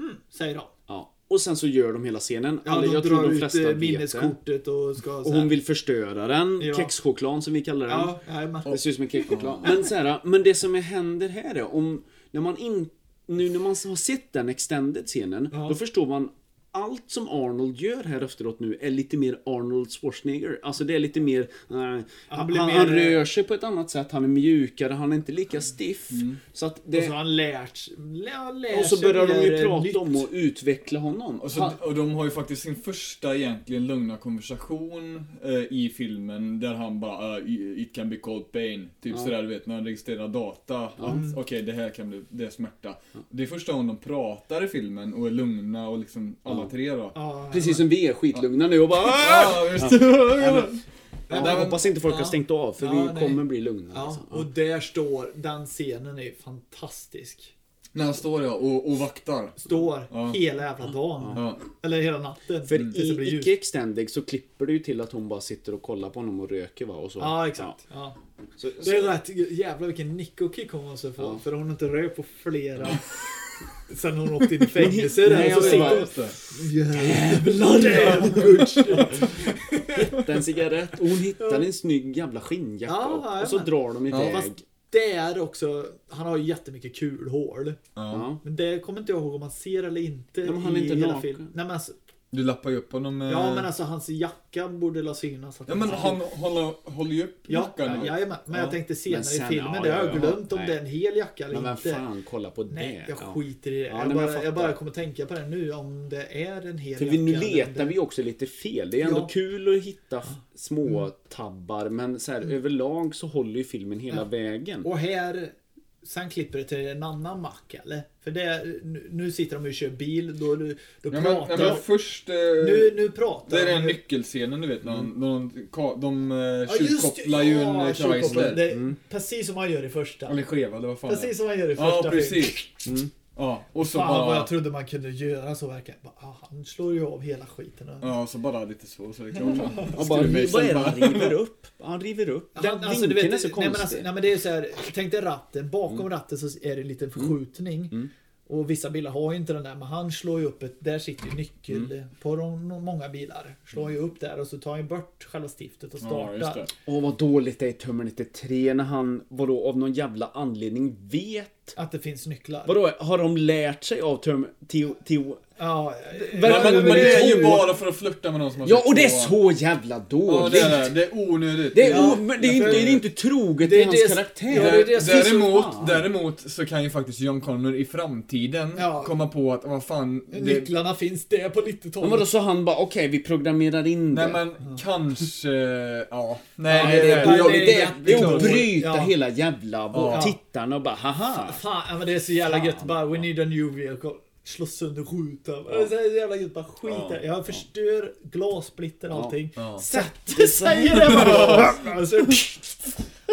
mm, säger de. Ja. Och sen så gör de hela scenen. Ja, alltså, de jag drar tror de flesta ut minneskortet och ska... Och hon vill förstöra den. Ja. Kexchokladan som vi kallar den. Ja, det ser ut som en kexchoklad. Men, så här, men det som händer här är om... När man in, nu när man har sett den extended-scenen, ja. då förstår man allt som Arnold gör här efteråt nu är lite mer Arnold Schwarzenegger. Alltså det är lite mer... Äh, han, han, mer... han rör sig på ett annat sätt. Han är mjukare. Han är inte lika stiff. Mm. Så att det... Och så har han lärt, lär, lär och så börjar de ju prata nytt. om och utveckla honom. Och, så, och de har ju faktiskt sin första egentligen lugna konversation eh, i filmen där han bara uh, it can be called pain. Typ ja. sådär, du vet, när han registrerar data. Ja. Mm. Okej, okay, det här kan bli... Det är smärta. Ja. Det är första gången de pratar i filmen och är lugna och liksom... Ja. Tre då. Ah, precis ja. som vi är skitlugna ja. nu och bara ah, just det. Ja. Ja, men, ja, men, jag hoppas inte folk ja. har stängt av för ja, vi nej. kommer bli lugna. Ja. Alltså. Ja. Och där står, den scenen är fantastisk. När han står ja, och, och vaktar. Står ja. hela jävla dagen. Ja. Eller hela natten. För mm. i icke-extended så klipper det ju till att hon bara sitter och kollar på honom och röker, va? Och så. Ja, exakt. Ja. Ja. Så, det är så... rätt jävla vilken nick och kick hon måste få. Ja. För hon har inte rökt på flera... Sen hon åkte in i fängelse där. Nej, och så jävlar, jävlar. Hittade en cigarett. Och hon hittade en snygg jävla skinnjacka ja, och så drar de iväg ja, det är också, han har ju jättemycket kul hår ja. Men det kommer inte jag ihåg om man ser eller inte. Nej, men han är inte naken. Nej, men alltså, du lappar ju upp honom med... Ja, men alltså hans jacka borde la synas. Ja, men han håller, håller ju upp jackan. Ja, ja, men ja. jag tänkte senare sen, i filmen, ja, det har jag glömt ja, om nej. det är en hel jacka eller men inte. Men fan, kolla på det. Nej, jag ja. skiter i det. Ja, jag, nej, bara, jag, jag bara kommer tänka på det nu, om det är en hel för jacka. För nu letar vi också lite fel. Det är ändå ja. kul att hitta små mm. tabbar, men så här, mm. överlag så håller ju filmen hela ja. vägen. Och här... Sen klipper det till en annan mack, eller? För det, nu sitter de och kör bil, då, då ja, pratar... Men, ja, men först... Eh, nu, nu pratar... Det är den här nyckelscenen, du vet, när mm. de, de, de, de ja, tjurkopplar ju ja, en kajsler. Mm. Precis som man gör i första. Eller skeva, det var fan. Precis som man gör i första. Ja, precis. Mm. Ja, och så fan bara, vad jag trodde man kunde göra så verkar bara, ah, han slår ju av hela skiten. Ja, och så bara lite så, så är det klart. Och bara, vad är det han river upp? Han river upp. Den han, alltså, du vet, är så konstig. Nej, men, alltså, nej, men det är så här, tänk dig ratten. Bakom mm. ratten så är det en liten förskjutning. Mm. Och vissa bilar har ju inte den där, men han slår ju upp ett, där sitter ju nyckel mm. på de, många bilar. Slår ju upp där och så tar han bort själva stiftet och startar. Åh, oh, vad dåligt det är i Terminator tre när han, vadå, av någon jävla anledning vet att det finns nycklar. Vadå, har de lärt sig av T tio hundra? Ja, men, men, men det är ju bara för att flirta med någon som har ja, och det är så jävla dåligt. Ja, det, är, det är onödigt. Det är, ja, o, men det är ju inte, det är inte troget i hans karaktär. Ja, det är det. Däremot, däremot så kan ju faktiskt John Connor i framtiden ja. komma på att vad fan... Det... Nycklarna finns där på nittiotalet. Men då så han bara, okej, okay, vi programmerar in det. Nej, men ja. kanske... Ja. Nej, ja, det är dåligt. Det, det är att bryta ja. hela jävla på ja. tittarna och bara, haha. Fan, men det är så jävla gött. Bara, we need a new vehicle. Slå sönder, skjuta. Ja. Så jävla gud, bara skit ja. Jag förstör glassplitter och allting. Ja. Ja. Sätt, säger det bara. Och så,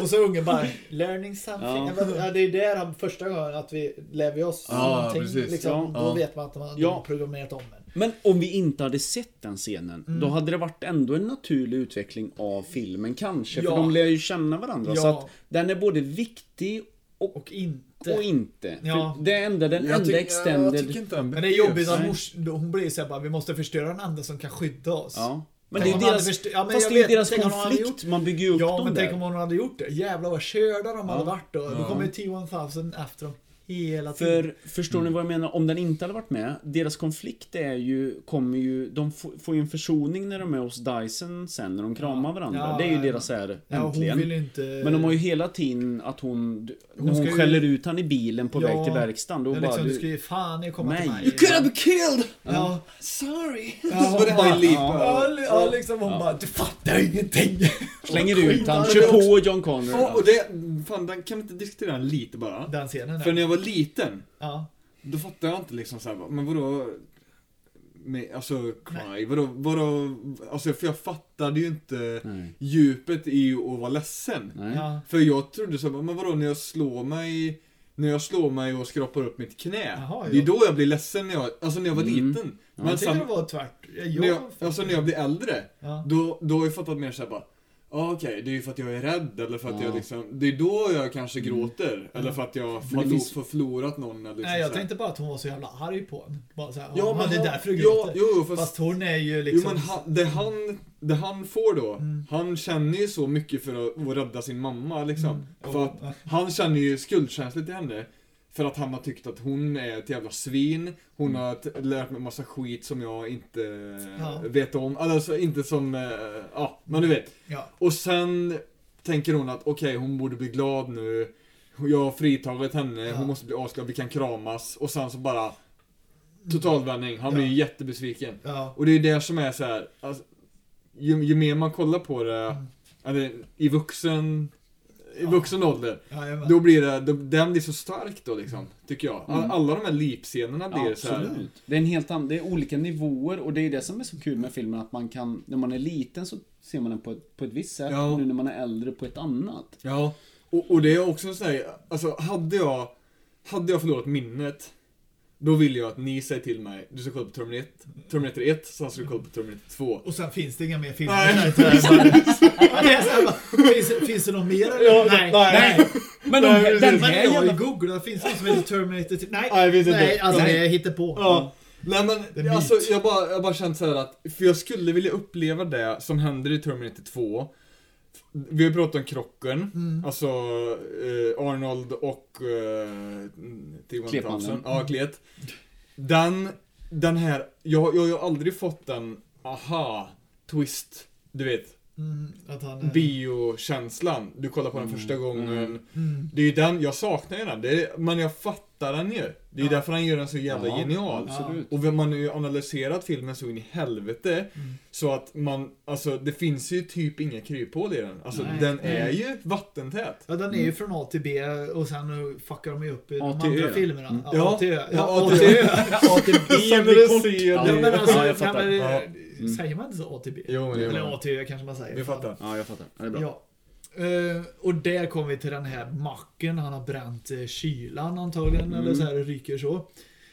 och så ungen bara, learning something. Ja. Ja, det är där han första gången att vi lär vi oss ja, någonting. Liksom, ja. Då vet man att man har ja. programmerat om den. Men om vi inte hade sett den scenen, mm. då hade det varit ändå en naturlig utveckling av filmen kanske. Ja. För de lär ju känna varandra. Ja. Så att den är både viktig och, och inte. Och inte. Ja. För det enda den jag enda tyck, extended... Jag tycker inte den. Men det är jobbigt att mors, hon blir så här bara, vi måste förstöra den andra som kan skydda oss. Ja. Men det är deras, förstö- ja, men fast det är vet, deras konflikt, man bygger upp ja, dem där. Ja, men tänk om hon hade gjort det. Jävlar vad körda de ja. hade varit då. Ja. Då kommer T tusen efter dem. Hela tiden. För förstår mm. ni vad jag menar? Om den inte hade varit med, deras konflikt är ju, kommer ju, de f- får ju en försoning när de är hos Dyson sen, när de kramar ja. varandra. Ja, det är ju deras så här, ja, äntligen. Hon vill inte... Men de har ju hela tiden att hon, hon, hon skäller ju... ut han i bilen på ja, väg till verkstaden. Då bara, liksom, du ska ju fan komma nej. till mig. You could have been killed! Ja. Sorry! Ja, hon bara, ja, ja, liksom, hon ja. bara, du fattar ingenting! Slänger ut han, kör på John Connor. Oh, och det, fan, den, kan vi inte diskutera den lite bara? Den scenen här. För när jag var liten, ja. då fattade jag inte liksom så här, men vadå, med, alltså, cry, vadå, vadå, alltså, för jag fattade ju inte Nej. djupet i att vara ledsen. Ja. För jag trodde så här, men vadå, när jag slår mig, när jag slår mig och skrapar upp mitt knä, Jaha, det är då jag blir ledsen när jag, alltså när jag var mm. liten. Ja. Men jag tyckte det var tvärt. Jag när jag, alltså när jag blir äldre, ja. då, då har jag fattat mer så här bara, Okej, okay, det är ju för att jag är rädd eller för att ja. jag liksom, det är då jag kanske gråter mm. eller för att jag har finns... förflorat någon eller liksom. Nej, jag så tänkte bara att hon var så jävla arg på en. Bara så här, ja, men det är därför jag gråter. Ja, jo, fast, fast hon är ju liksom jo, men han, det han det han får då, mm. han känner ju så mycket för att, att rädda sin mamma liksom. Mm. Oh. För att han känner ju skuldkänsligt till henne. För att han har tyckt att hon är ett jävla svin. Hon mm. har t- lärt mig en massa skit som jag inte ja. vet om. Alltså inte som... Äh, ja, men du vet. Ja. Och sen tänker hon att okej, okay, hon borde bli glad nu. Jag har fritagit henne. Ja. Hon måste bli avsklad. Vi kan kramas. Och sen så bara... Totalvändning. Han ja. blir ju jättebesviken. Ja. Och det är det som är så här... Alltså, ju, ju mer man kollar på det... Mm. Eller, i vuxen... I vuxen ålder. Ja, då blir det, då, den blir så stark då liksom, tycker jag. All, mm. Alla de här lipscenerna blir ja, så här. Absolut. Det är en helt an- det är olika nivåer och det är det som är så kul med filmen, att man kan, när man är liten så ser man den på ett, på ett visst sätt, ja. nu när man är äldre på ett annat. Ja, och, och det är också så här, alltså hade jag, hade jag förlorat minnet, då vill jag att ni säger till mig, du ska kolla på Terminator ett, så ska du kolla på Terminator två. Och sen finns det inga mer filmer. Nej. Nej. finns, finns det någon mer? Ja, nej. nej. nej. Men de, nej, den här jag har googlat, finns det någon som heter Terminator? Nej, nej, nej alltså nej. det jag hittar på. Ja. Nej, men alltså, jag bara, jag bara kände så här att, för jag skulle vilja uppleva det som händer i Terminator två. Vi har pratat om krocken, mm. alltså eh, Arnold och eh, T tusen. Ja, klet. Den, den här, jag, jag har aldrig fått en aha, twist, du vet. Mm, att han är... Bio-känslan. Du kollar på mm. den första gången. Mm. Det är ju den, jag saknar ju den. Det är, men jag fattar den ju. Det är ja. därför han gör den så jävla ja, genial. Absolut. Och man har ju analyserat filmen så in i helvete. Mm. Så att man, alltså det finns ju typ inga kryphål i den. Alltså Nej. den är ju vattentät. Ja, den är ju från A till B och sen fuckar de ju upp i A till de andra Ö. filmerna. Mm. Ja, A till Ö. Ja, A till Ö. A till B. Ja, men alltså, jag fattar. Ja. Mm. Säger man inte så A T B? Jo, eller ja. A T B kanske man säger. Vi fattar. Ja, jag fattar. Ja, det är bra. Ja. Uh, och där kommer vi till den här macken. Han har bränt uh, kylan antagligen. Mm. Eller så här, ryker så.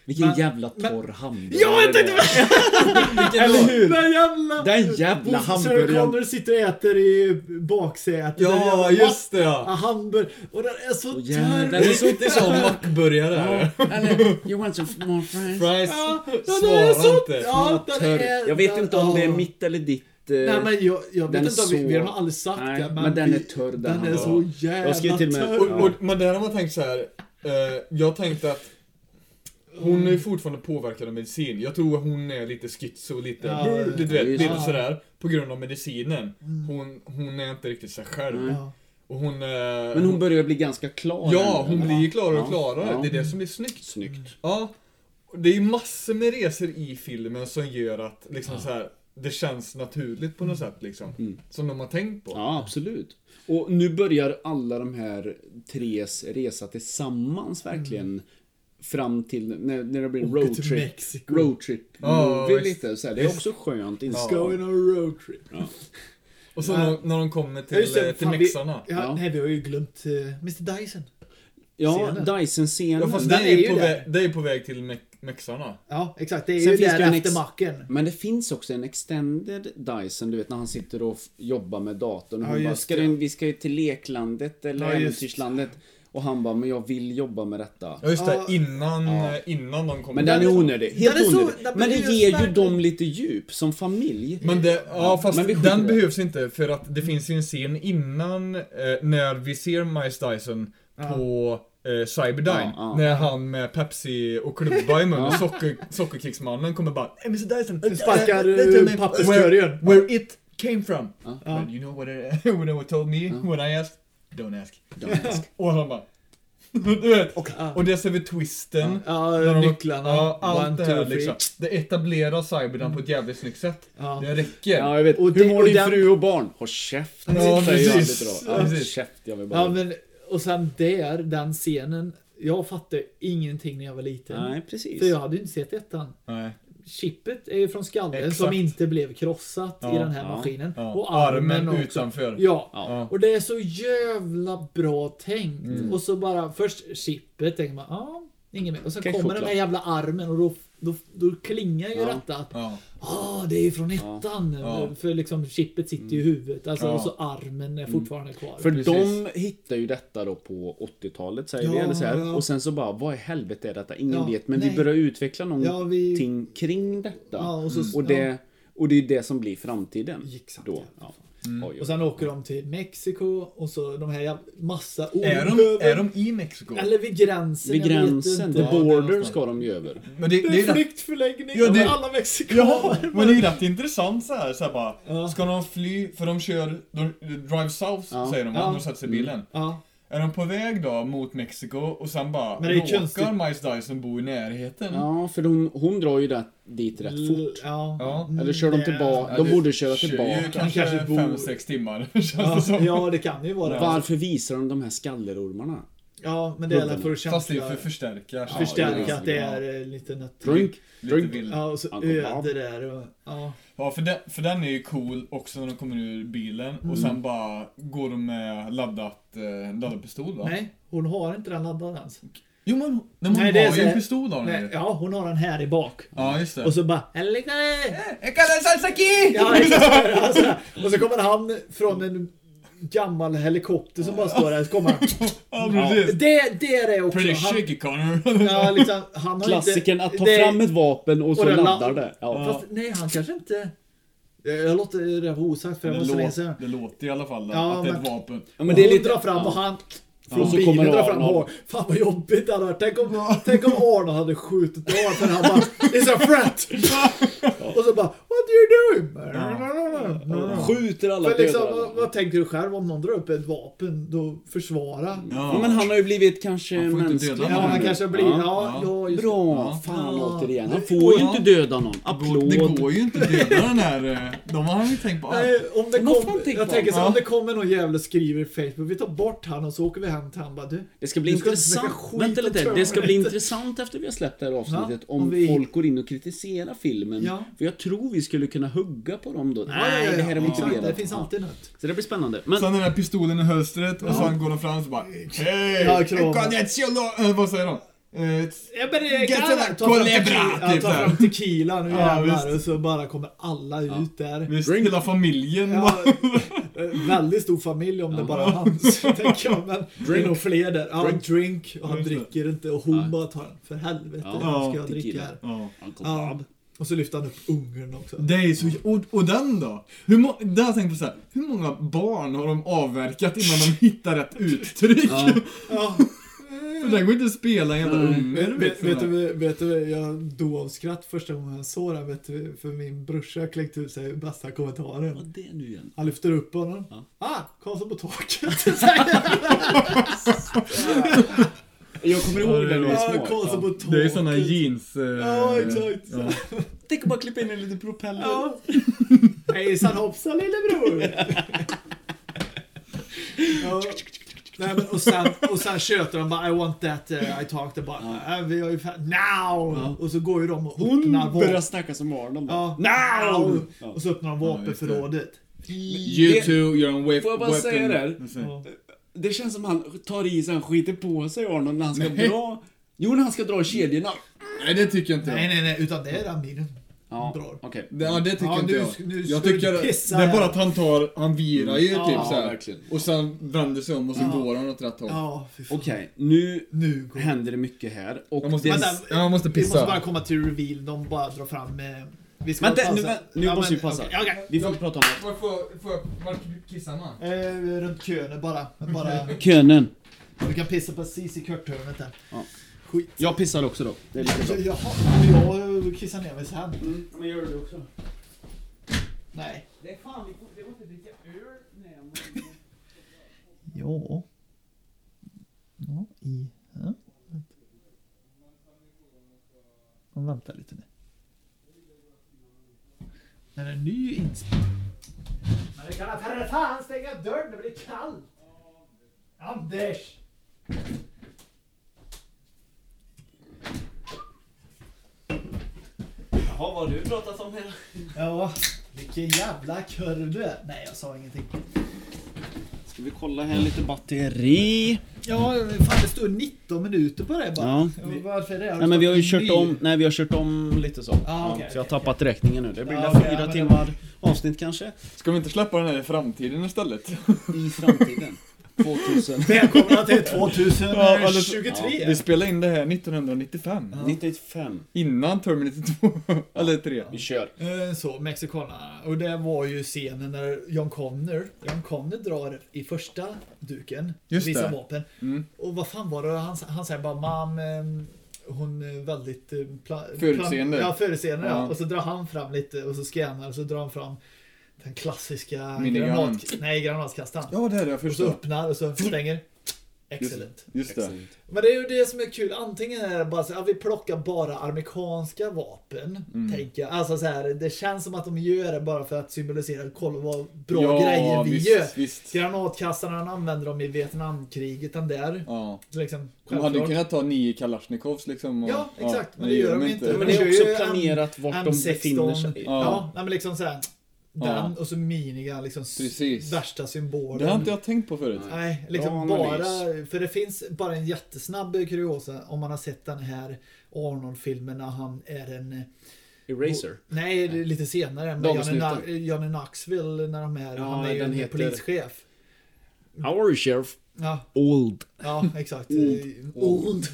Vilken men, jävla torr men... hamburgare. Ja, jag tänkte väl! Eller hur? Den jävla, den jävla hamburgaren. Sarah Connor sitter och äter i baksätet. Ja, just det. Ja. Hamburg... Och den är så oh, yeah, törr. Den är så inte som mackburgare. Ja. Eller, you want some more fries? Fries? Ja, svarar så... inte. Ja, är... Jag vet inte om oh. det är mitt eller ditt. Nej, men jag, jag vet inte om vi, vi har aldrig sagt nej, det. Men, men den är törr. Den, den är så jävla törr. Och, och, men där har man tänkt så här. Eh, jag tänkte att hon är fortfarande påverkad av medicin. Jag tror att hon är lite schizo och lite, ja, brr, du vet, lite ja. sådär på grund av medicinen. Hon, hon är inte riktigt så själv. Ja. Och hon, men hon, hon börjar bli ganska klar. Ja, hon eller? blir klarare och klarare. Ja. Det är det som är snyggt. Snyggt. Ja. Det är massor med resor i filmen som gör att liksom ja. så här, det känns naturligt på något mm. sätt liksom, mm. som de har tänkt på. Ja, absolut. Och nu börjar alla de här tres resa tillsammans verkligen. Mm. Fram till när, när det blir en roadtrip roadtrip oh, movie lite så här. Det är också skönt in ja. going on a roadtrip ja. Och så när, när de kommer till det, till mexarna vi, ja, ja. nej, vi har ju glömt uh, mister Dyson ja scenen. Dyson scenen ja, fast det är, är på väg, det är på väg till me- mexarna. Ja, exakt. Det är Sen ju där efter ex- macken. Men det finns också en extended Dyson, du vet, när han sitter och f- jobbar med datorn. Och ja, bara, ska den, vi ska ju till leklandet eller äventyrslandet. Ja, och han bara, men jag vill jobba med detta. Ja, just det. Ja. Innan, ja. innan de kommer. Men den är onödig. Helt är så, onödig. Men det ger ju dem lite djup som familj. Men det, ja, fast men den behövs inte. För att det finns ju en scen innan eh, när vi ser Miles Dyson ja. på eh, Cyberdyne. Ja, ja. När han med Pepsi och klubba i munnen. socker, sockerkicksmannen kommer bara, Miles Dyson. Sparkar papperskörjen. Where it came from. But you know what it told me when I asked? Don't ask. Don't ask. Och han bara... du vet. Och, ah. och det ser vi twisten. Ja, ah. ah, nycklarna. Ja, allt det här liksom. Det etablerar Cyberdyne mm. på ett jävligt snyggt sätt. Ah. Det räcker. Ja, jag vet. Och hur mår din den... fru och barn? Har käft. Ja, precis. Ja, precis. Käft, jag vill bara... Ja, men, och sen där, den scenen. Jag fattade ingenting när jag var liten. Nej, precis. För jag hade ju inte sett ettan. Nej. Chippet är ju från skallen. Exakt. Som inte blev krossat ja, i den här ja, maskinen ja. Och armen, armen också. Utanför ja. Ja. Och det är så jävla bra tänkt mm. Och så bara först chippet tänker man, ja, ingen mer. Och så kommer den här jävla armen. Och då, då, då klingar ju ja. detta att, ja, ah, det är ju från ettan ja. För liksom chippet sitter ju i huvudet alltså, ja. Och så armen är fortfarande kvar. För precis. De hittar ju detta då på åttiotalet säger ja, vi, eller så här. Ja. Och sen så bara, vad i helvete är detta? Ingen ja, vet. Men nej. Vi börjar utveckla någonting ja, vi... kring detta ja, och, så, mm. och, det, ja. och det är det som blir framtiden. Exakt, då. Ja. Mm. Och sen åker de till Mexiko. Och så de här massa är de, är de i Mexiko? Eller vid gränsen. Vid gränsen, the border ja, ska de ju över. Men det, det, det är en flyktförläggning ja, det, alla mexikaner. Ja, men det är rätt intressant så här, så här bara, ja. Ska de fly? För de kör de, drive south ja. Säger de ja. När de sätter sig i bilen ja. Är de på väg då mot Mexiko? Och sen bara, men det råkar Miles Dyson bo i närheten. Ja, för hon, hon drar ju där dit rätt fort. Ja. Ja. Eller kör de tillbaka? De borde köra tillbaka. Kör kanske fem sex timmar. Ja. Ja, det kan ju vara. Varför visar de de här skallerormarna? Ja, men det är för att känsla... Fast det är för att förstärka. Förstärka ja, att det är lite naturligt. Drink, drink. Ja, och så öde där. Och, ja, ja för, den, för den är ju cool också när de kommer ur bilen. Mm. Och sen bara går de med laddat, laddad pistol, va? Nej, hon har inte den laddad ens. Jo, men hon, nej, hon nej, har ju en pistol av den. Ja, hon har den här i bak. Ja, just det. Och så bara... Jag kallar Salsaki! Ja, alltså, och så kommer han från en... gammal helikopter som bara står där så kommer han. Ja, det, det är det också. Pretty shaky Connor. Ja, liksom, han har klassiken inte, att ta det, fram ett vapen och så och laddar det. Ja. Fast, nej, han kanske inte... Jag låter det vara osagt för det, låt, läsa. Det låter i alla fall ja, att men, det är ett vapen. Ja, men det är lite drar fram och han... Från ja, så bilen drar fram hår. Fan vad jobbigt det hade varit. Tänk om, ja. tänk om Arnold hade skjutit av. Sen han bara, it's a frat. Ja. Och så bara, what do you doing? Ja. Skjuter alla döda. Liksom, vad, vad tänker du själv om någon drar upp ett vapen? Då försvara. Ja. Ja, men han har ju blivit kanske mänsklig. Ja, han kanske blir. Ja. Ja. Ja, just... Bra, fan ja. Återigen. Han får ju ja. inte döda någon. Applåd. Det går ju inte döda den här. De har ju tänkt på allt. Nej, om det kom, jag tänker så, tänk ja. om det kommer någon jävla skriver i Facebook. Vi tar bort han och så åker vi hem. Du, det ska bli intressant. Vänta lite. Det ska bli intressant efter vi har släppt det här avsnittet ja, om, om vi... folk går in och kritiserar filmen ja. För jag tror vi skulle kunna hugga på dem då. Nej, Nej ja, ja, det här är motiverat. Ja, det finns alltid något. Så det blir spännande. Men sen den här pistolen i höstret ja. Och sen går de fram och bara hej. Ja, äh, vad säger de? Jag börjar gärna ta fram tequila nu jävlar. Och så bara kommer alla ut där. Visst, hela familjen. Väldigt stor familj om det bara är hans. Tänker jag, men det är nog fler där. Ja, drink. Och han dricker inte. Och hon bara tar den. För helvete, ska jag dricka här? Och så lyfter han upp ungen också. Det är så, och, och den då? Hur må, där jag tänkte på så här, hur många barn har de avverkat innan de hittar rätt uttryck? Ja. För den går inte att spela hela mm. vet, vet, vet, du, vet du, jag dog av skratt första gången jag såg den, vet du, för min brorsa kläckt ut sig bästa kommentaren. Vad det nu igen? Han lyfter upp honom. Ja. Ah, kom så på taket. Jag kommer ihåg den när jag var små. Det är såna jeans. Eh, ja, exakt. Ja. Tänk bara klippa in en liten propeller. Ja. Hej, san hoppsa lillebror. Ja. Nej, men, och, sen, och sen köter de bara I want that, uh, I talked about ja. Vi har ju fan, now! Ja. Och så går ju de och hon börjar snacka som morgon ja. Now! Ja. Och så öppnar de vapenförrådet. Ja, you two, you're on wave. Får jag bara weapon. Säga det? Ja. Det känns som han tar i sig, han skiter på sig Arnold när han ska dra. Jo, han ska dra kedjorna. Nej, det tycker jag inte. Nej, nej, nej, utan det är den bilen. Ja, okej. Okay. Ja, det tycker ja, inte nu, jag. Nu jag tycker det är bara att han tar, han virar ju ja, typ så här. Verkligen. Och sen vänder sig om och så ja. går han åt rätt håll. Ja, okej, okay, nu, nu går. händer det mycket här. Och jag måste, det, vänta, jag måste pissa. Vi måste bara komma till reveal, de bara drar fram... Vi ska vänta, nu, nu ja, måste men, vi passa. Okay, okay. Vi får jag, prata om det. Varför får jag, var kissar man? Eh, runt könen bara. bara. Könen. Vi kan pissa precis i körthörnet där. Ja. Skit. Jag pissar också då. Det är lite bra. Jaha, jag kissar ner mig så här. Mm, men gör du också? Nej. Det är fan, det går inte dricka ur. Nej, men... ja. Ja, i... Ja. Man väntar lite nu. Den är ny inspelning. Men det kan ha färre fan stänga dörren, det blir kallt. Anders! Jaha, vad du pratat om hela... ja, vilken jävla kurv du är. Nej, jag sa ingenting. Ska vi kolla här lite batteri? Ja, fan, det står nitton minuter på det bara. Ja. Varför är det? Nej, men vi har ju kört om, nej, vi har kört om lite så. Ah, okay, så jag har tappat okay. räkningen nu. Det blir ah, okay, fyra ja, timmar det... avsnitt kanske. Ska vi inte släppa den här i framtiden istället? I framtiden. tvåtusen Välkomna till tjugohundratjugotre Ja, alltså, ja. Vi spelar in det här nittonhundranittiofem Ja. nittiofem Innan Terminator två eller tre Ja. Vi kör. Så, mexikanerna. Och det var ju scenen när John Connor John Connor drar i första duken. Just det. Visar vapen. Mm. Och vad fan var det? Han, han säger bara mam... Hon är väldigt... Pla- förutseende. Pla- ja, förutseende. Ja. Ja. Och så drar han fram lite och så scannar och så drar han fram... Den klassiska granat, nej, granatkastaren. Ja, det är det jag förstår. Och så öppnar och så stänger. Excellent. Just, just Excellent. Det. Men det är ju det som är kul. Antingen är det bara så att vi plockar bara amerikanska vapen. Mm. Tänker jag. Alltså så här, det känns som att de gör det bara för att symbolisera. Kolla vad bra ja, grejer vi visst, gör. Visst. Granatkastarna använder dem i Vietnamkriget. Den där. Ja. Liksom, de hade kunnat ta nio Kalashnikovs liksom. Och, ja, exakt. Ja, men det gör de inte. Men det är också planerat vart M- de befinner sig. Ja, ja nej, men liksom så här. Den ja. Och så miniga liksom Precis. Värsta symbolen. Det har inte jag tänkt på förut. Nej, liksom bara, för det finns bara en jättesnabb kuriosa om man har sett den här Arnold-filmen när han är en Eraser. Bo, nej, nej, lite senare än Johnny, Johnny Knoxville när de är ja, han är en heter... polischef. Our sheriff. Ja. Old. Ja, exakt. Old. Old.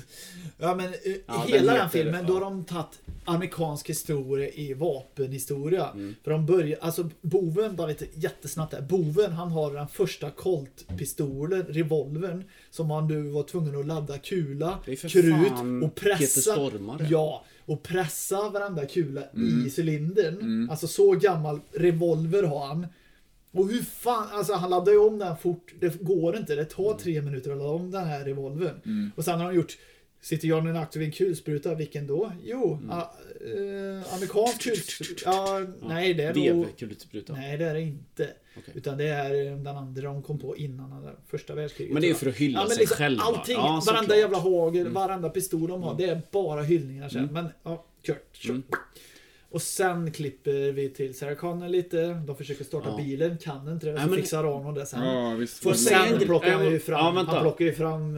Ja, men ja, hela den, den filmen det, då har de tagit amerikansk historia i vapenhistoria. Mm. För de börjar, alltså boven, bara lite jättesnabbt där. Boven, han har den första Colt-pistolen, revolvern, som han nu var tvungen att ladda kula, krut och pressa. Ja, och pressa varandra kula mm. i cylindern. Mm. Alltså så gammal revolver har han. Och hur fan, alltså han laddar ju om den fort, det går inte, det tar tre minuter att ladda om den här revolvern. Mm. Och sen har de gjort, sitter John en aktiv i en kulspruta, vilken då? Jo, mm. a, eh, amerikansk kulspruta, ja, ja, nej det är då, kulspruta. Nej det är det inte. Okay. Utan det är den andra de kom på innan den första världskriget. Men det är för att hylla ja, sig liksom själva. Allting, ja, varenda jävla hagel, mm. varenda pistol de har, mm. det är bara hyllningar sen. Mm. Men ja, kört, kört. Mm. Och sen klipper vi till Sarah Connor lite. De försöker starta ja. bilen, kan inte det. Nej, så men... fixar Arnold det sen. Ja, visst. För sen plockar han ju fram, ja, han plockar ju fram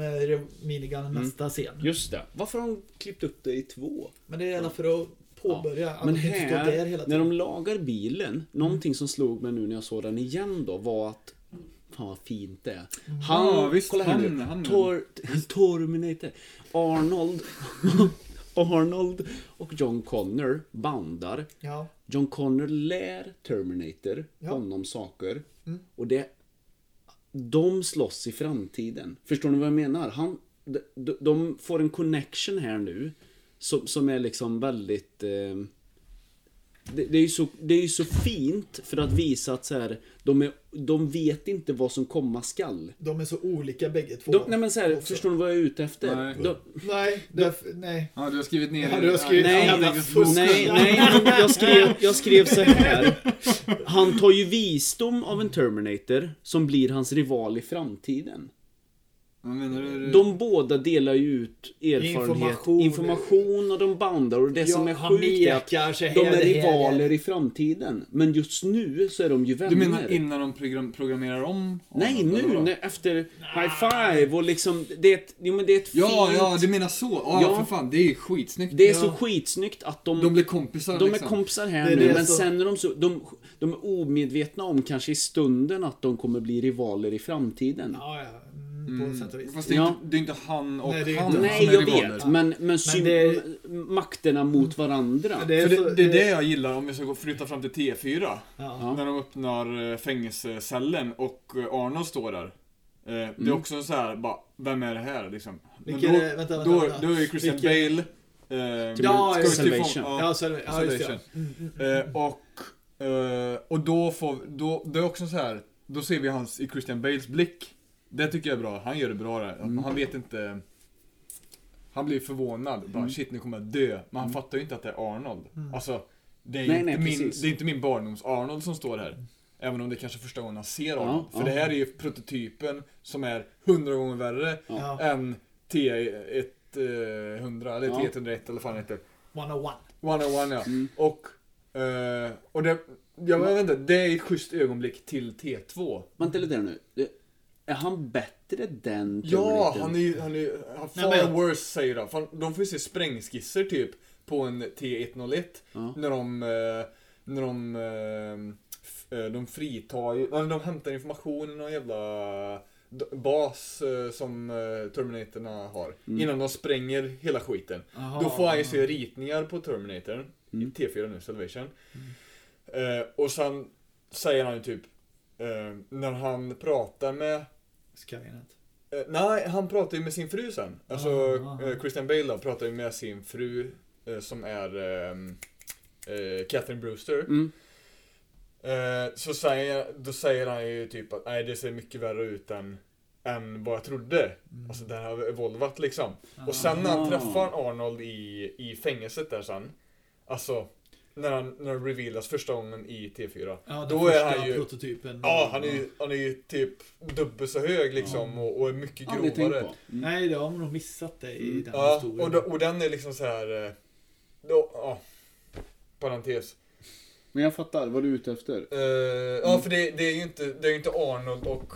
minigun mm. nästa scen. Just det. Varför har de klippt upp det i två? Men det är hela för att påbörja. Ja. Men här, där hela när de lagar bilen. Någonting mm. som slog mig nu när jag såg den igen då var att fan vad fint det är. Han, ja, visst, kolla här nu. Han, Tor, Terminator. Arnold... Arnold och John Connor bandar. Ja. John Connor lär Terminator ja. honom saker. Mm. Och det, de slåss i framtiden. Förstår ni vad jag menar? Han, de, de får en connection här nu som, som är liksom väldigt... Eh, det, det, är ju så, det är ju så fint för att visa att så här, de, är, de vet inte vad som komma skall. De är så olika bägge två. De, nej men så här, förstår du vad jag är ute efter? Nej, de, nej, de, nej. Ja, du har skrivit ner ja, du har skrivit, nej, nej, nej, nej, jag skrev, jag skrev så här. Han tar ju visdom av en Terminator som blir hans rival i framtiden. menar du? De båda delar ju ut erfarenhet, information, information och de bandar. Och det ja, som är sjukt är att de är rivaler i framtiden. Men just nu så är de ju vänner. Du menar innan de program- programmerar om? om Nej, nu när, efter nah. High Five och liksom det är ett, jo, men det är ett ja, fint. Ja, du menar så. Ah, ja, för fan, det är skitsnyggt. Det är ja. så skitsnyggt att de de blir kompisar. De liksom. är kompisar här det, nu, det men så... sen när de så de de är omedvetna om kanske i stunden att de kommer bli rivaler i framtiden. Ja, ja. Mm. Fast det är, ja. inte, det är inte han och nej, han nej, som är rivaler. Vet, men men, men syn- det... makterna mot varandra. Det är, så, det, det är det jag gillar om vi ska gå flytta fram till T fyra. Ja. Ja. När de öppnar fängelsecellen och Arnold står där. Mm. Det är också så här, bara, vem är det här? Liksom. Men då, är, vänta, vänta, vänta. Då, då är Christian Vilket... Bale. Eh, ja, ja, Salvation. Ja, Salvation. Ja, just det. Eh, och, eh, och då får då, det är också så här, då ser vi hans i Christian Bales blick. Det tycker jag är bra. Han gör det bra där. Mm. Han vet inte. Han blir förvånad. Bara, mm. shit, nu kommer jag dö. Men han mm. fattar ju inte att det är Arnold. Mm. Alltså, det är, nej, nej, min, det är inte min barndoms Arnold som står här. Även om det kanske första gången han ser Arnold. Ja, för ja. det här är ju prototypen som är hundra gånger värre ja. än T hundra eller ja. T etthundraett eller fan heter. etthundraett. etthundraett, ja. Mm. Och, uh, och det, jag vet inte, det är ett schysst ögonblick till T två. Vänta lite nu. Det... Är han bättre den? Ja, han är ju... Han är, han far Nej, men... worse, säger han. Fan, de får ju se sprängskisser typ på en T etthundraett ja. när de... När de... De fritar ju... De hämtar information i någon jävla bas som Terminatorna har. Mm. Innan de spränger hela skiten. Aha. Då får han ju se ritningar på Terminator. Mm. I T fyra nu, Salvation. Mm. Och sen säger han ju typ... När han pratar med... Skynet. Eh, nej, han pratar ju med sin fru sen. Alltså, oh, oh. Eh, Christian Bale då, pratar ju med sin fru eh, som är eh, eh, Catherine Brewster. Mm. Eh, så säger, då säger han ju typ att nej, det ser mycket värre ut än, än vad jag trodde. Mm. Alltså, det här har evolvat liksom. Oh. Och sen när han träffar Arnold i, i fängelset där sen. Alltså... När han, när han revealas första gången i T fyra. Ja, då är han ju... prototypen. Ja, han är ju, han är ju typ dubbelt så hög liksom. Ja. Och, och är mycket grovare. Ja, det mm. Nej, det har man nog missat det i mm. den ja, historien. Och, då, och den är liksom så här... Då, ja, parentes. Men jag fattar, vad du är ute efter? Uh, mm. Ja, för det, det är ju inte, det är inte Arnold och,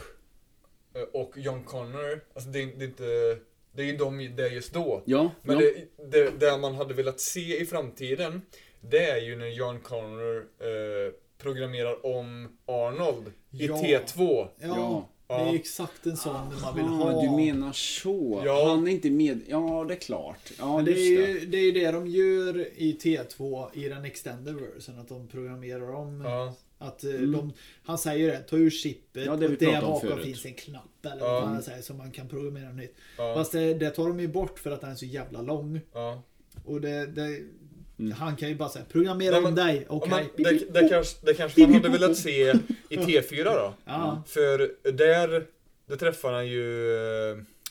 och John Connor. Alltså det, det är inte... Det är ju de där just då. Ja, Men ja. Det, det, det man hade velat se i framtiden... Det är ju när John Connor eh, programmerar om Arnold i ja. T två. Ja, ja, det är exakt en sån ah, man vill ha. Du menar så. Ja. Han är inte med. Ja, det är klart. Ja, det, är ju, det. det är ju det de gör i T två i den extended version. Att de programmerar om. Ja. Att mm. de, han säger det, ta ur chippet. Ja, det och där bakom finns en knapp eller ja. vad man säger, som man kan programmera nytt. Ja. Fast det, det tar de ju bort för att den är så jävla lång. Ja. Och det... det Mm. Han kan ju bara säga, programmera om dig. Okay. Ja, det, det kanske, det kanske man hade velat se i T fyra då. Ja. För där, där träffar han ju...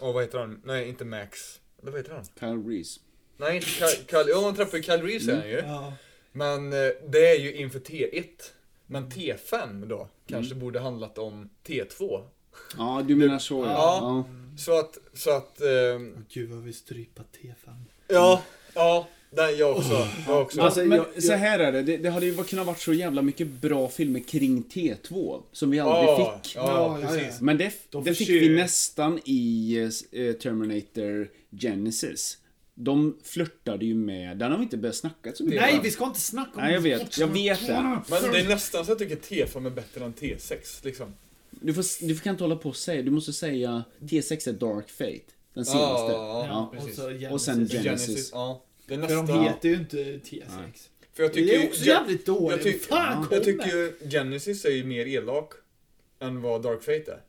Åh, vad heter han? Nej, inte Max. Vad heter han? Kyle Reese. Nej, inte Kyle, Kyle, ja, han träffar ju Kyle Reese mm. här ju. Ja. Men det är ju inför T ett. Men T fem då kanske mm. borde handlat om T två. Ja, du menar så. Ja. Ja. Ja. Så att... Så att um... oh, gud, vad vi strypar T fem. Ja, ja. Nej, jag också. Oh. Jag också. Alltså, men jag, jag... så här är det. det. Det hade ju kunnat varit så jävla mycket bra filmer kring T två som vi aldrig oh. fick. Ja, oh, precis. Men det, de det fick vi nästan i eh, Terminator Genisys. De flörtade ju med... Den har vi inte börjat snacka så mycket. Nej, vi ska inte snacka om Nej, jag vet. Jag vet det. Men det är nästan så jag tycker T fem är bättre än T sex, liksom. Du får, du får inte hålla på och säga. Du måste säga T sex är Dark Fate. Den senaste. Oh, ja, precis. Och, Genesis. och sen Genesis. Ja. Det nästa... För de heter ju inte T sex. Nej. För jag tycker det är ju också jävligt dåligt. Jag, tyck... Fan, jag tycker ju Genisys är ju mer elak än vad Dark Fate är.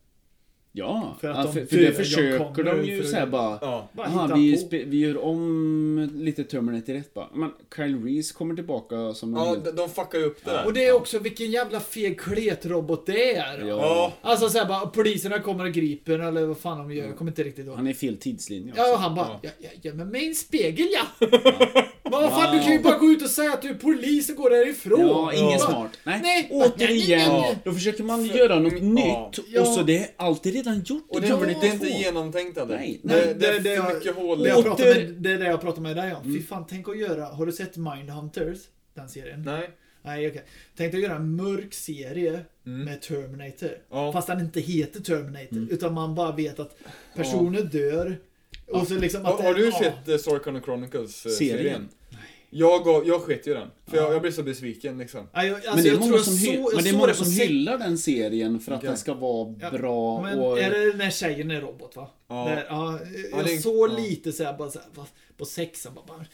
Ja, för, att de, för, för det försöker de ju såhär bara, ja. bara aha, vi, spe, vi gör om lite Terminator rätt bara. Men Kyle Reese kommer tillbaka som ja, en... de, de fuckar ju upp det där. Och det är också vilken jävla feg kletrobot det är. Ja. Alltså såhär bara, poliserna kommer och griper eller vad fan de gör, jag kommer inte riktigt ihåg. Han är fel tidslinje också. Ja, och han bara, ja. Ja, ja, men med en spegel, ja. ja. Men vad fan, wow. Du kan ju bara gå ut och säga att du är polis och gå därifrån. Ja, ingen ja. smart. Nej, Nej. återigen. Ja. Då försöker man För... göra något ja. nytt. Ja. Och så det är alltid redan gjort. Och det, ja. det är inte genomtänkt. Nej. Nej. Det, det, det, det är mycket hål. Det är det jag pratar med dig om. Mm. Fy fan, tänk att göra... Har du sett Mindhunters? Den serien? Nej. Nej, okej. Okay. Tänkte göra en mörk serie mm. med Terminator. Ja. Fast den inte heter Terminator. Mm. Utan man bara vet att personer ja. dör. Och så liksom att har, har du ja. sett uh, Sarah Connor Chronicles-serien? Uh, jag gav, jag skett ju den. För ja. jag, jag blir så besviken liksom. Ja, jag, alltså, men det är många som, hy- så, men det är många som hyllar den serien för att okay. den ska vara ja. bra. Men och... är det när tjejen är robot, va? Ja. Där, ja, jag ja, såg ja. lite så här, bara så här, på sexan. Bara, bara,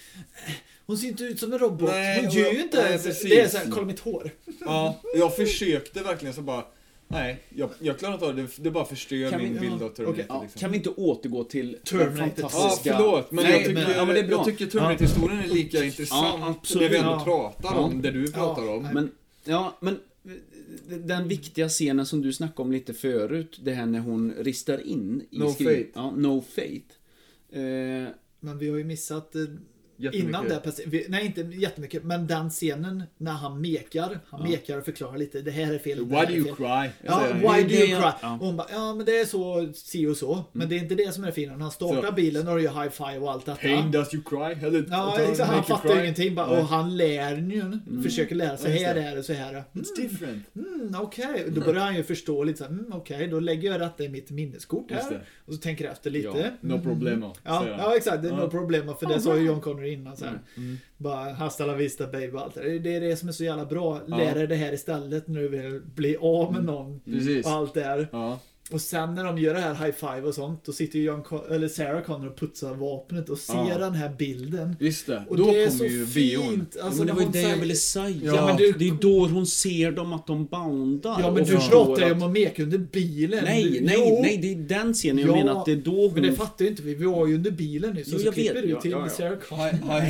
hon ser inte ut som en robot. Nej, hon gör ju inte. Nej, det är så här, kolla mitt hår. Ja, jag försökte verkligen så bara... Nej, jag, jag klarar inte av det. Det bara förstör kan min vi, bild av Terminator. Okay, ja. liksom. Kan vi inte återgå till Terminator? Ja, förlåt. Men, Nej, jag, tycker, men ja, men det är jag tycker Terminator-historien är lika ja. intressant. Ja, absolut. Det vi ändå ja. pratar ja. om, det du pratar ja. om. Men, ja, men den viktiga scenen som du snackade om lite förut, det här när hon ristar in i No skriven, Faith. Ja, No Faith. Eh, men vi har ju missat... Eh, innan det, nej inte jättemycket, men den scenen när han mekar han ja. mekar och förklarar lite, det här är fel, why do you fel. cry? Ja, why do you cry? Ja. Och hon bara, ja men det är så, si och så, mm. men det är inte det som är fint. När han startar så. bilen och det är high five och allt detta. Pain does you cry? Eller, ja, exakt, han fattar cry. ingenting bara, och han lär ju, mm. försöker lära sig här, det här och så här. Mm, it's different. Mm, okej, okay. Då börjar han ju förstå lite såhär, mm, okej, okay, då lägger jag detta i mitt minneskort här, och så tänker jag efter lite. Ja, no problemo. Ja, ja exakt, det är no problemo, för det sa ju John Connor innan så här. Mm. Bara hasta la vista baby, allt det. Det är det som är så jävla bra. Lära dig ja. det här istället när du vill bli av med någon. Mm. Och allt det här. Ja. Och sen när de gör det här high five och sånt, då sitter ju John Con- eller Sarah Connor och putsar vapnet och ser ja. den här bilden. Just det. Och då det är så ju fint. Alltså, ja, men det var ju det säger... jag ville säga. Ja. Ja, men det, det är då hon ser dem att de boundar. Ja, men du pratar ju om att meka under bilen. Nej, nej, nej. Det är den scenen jag ja. menar att det är då hon... Men det fattar ju inte vi. Vi var ju under bilen nu. Så, jo, så, så klipper du till ja, ja, ja. Sarah Connor.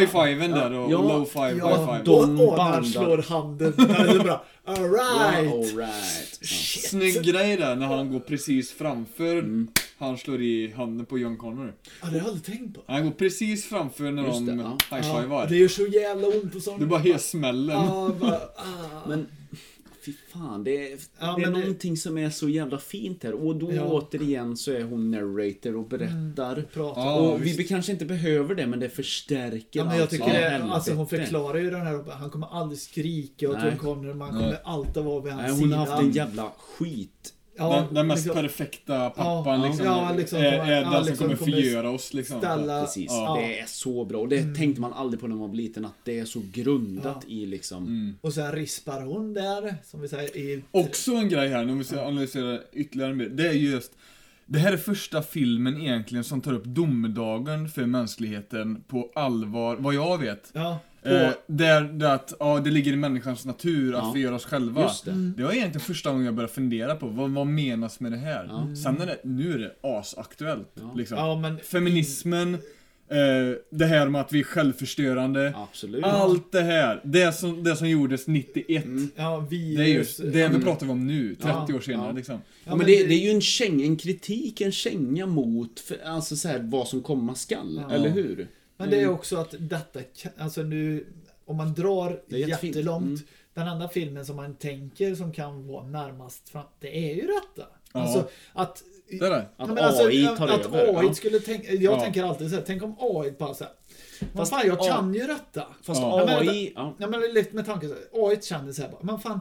High-fiven där då. Ja. Low five, ja, high five. De bandar. Slår handen. Det är bra. All right. Yeah, all right. Shit. Snygg grej där när han går precis framför. Mm. Han slår i handen på John Connor. Ja, det har jag aldrig tänkt på. Han går precis framför när Just de ja. high-fivar. Ja, det gör så jävla ont på sånt. Det bara helt smällen. Ja, bara, ah. Men fy fan, det är, ja, det är någonting det... som är så jävla fint här. Och då ja. återigen så är hon narrator och berättar. Mm, och ah, och vi kanske inte behöver det, men det förstärker. Ja, men jag tycker det, ja, alltså, hon förklarar ju den här. Han kommer aldrig skrika och John Connor. Man kommer alltid vara vid hans Nej, hon sida. Hon har haft en jävla skit. Ja, den, den mest liksom, perfekta pappan ja, liksom, ja, liksom, är, är den ja, liksom, som kommer förgöra oss liksom. Ställa, ja, precis. Ja. Det är så bra. Och det mm. tänkte man aldrig på när man var liten, att det är så grundat ja. i liksom mm. Och sen rispar hon där som vi säger, i... Också en grej här, när vi ska analysera ytterligare mer, det är just det här är första filmen egentligen som tar upp domedagen för mänskligheten på allvar, vad jag vet. Ja. Eh, där, där att ja, det ligger i människans natur att ja. vi gör oss själva. Just det. Mm. Det var egentligen första gången jag började fundera på vad, vad menas med det här. Mm. Sen är det, nu är det asaktuellt. Ja. Liksom. Ja, men... Feminismen, eh, det här med att vi är självförstörande. Absolut. Allt det här, det som, det som gjordes nittioett. Mm. Ja, vi... Det är just det vi pratar om nu, trettio ja. år senare. Ja. Liksom. Ja, men, men det, det är ju en, käng, en kritik, en känga mot för, alltså så här, vad som komma skall, ja. eller hur? Men det är också att detta, alltså nu, om man drar jättelångt, mm. den andra filmen som man tänker som kan vara närmast fram, det är ju detta. Ja. Alltså att, det det. att nej, alltså, A I tar att, över. Att A I ja. skulle tänka, jag ja. tänker alltid så här, tänk om A I bara så här. Man fan, jag kan A I, ju detta. Fast ja. A I, nej, men, ja. men lite med tanke så här, A I känner så här bara, men fan,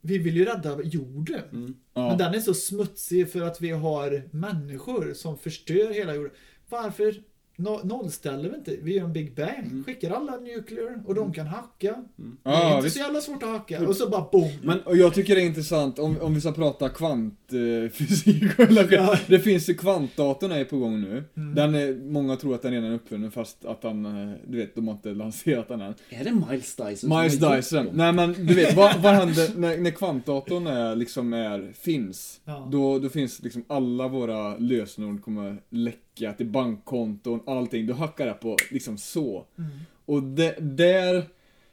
vi vill ju rädda jorden. Mm. Ja. Men den är så smutsig för att vi har människor som förstör hela jorden. Varför? No, nollställer vi inte, vi gör en Big Bang, mm. skickar alla nuclear och de kan hacka. mm. Det är ah, inte visst. så jävla svårt att hacka. Och så bara boom. Men, och jag tycker det är intressant om, om vi ska prata kvantfysik. ja. Det finns ju kvantdatorn är på gång nu. mm. Den är, många tror att den redan är uppfunnen, fast att han, du vet, de har inte lanserat den än. Är det Miles Dyson? Miles Dyson, nej men du vet vad, vad händer när, när kvantdatorn är, liksom är, finns ja. då, då finns liksom alla våra lösenord kommer läcka till bankkonton, allting. Du hackar det på liksom så. Mm. Och det, där,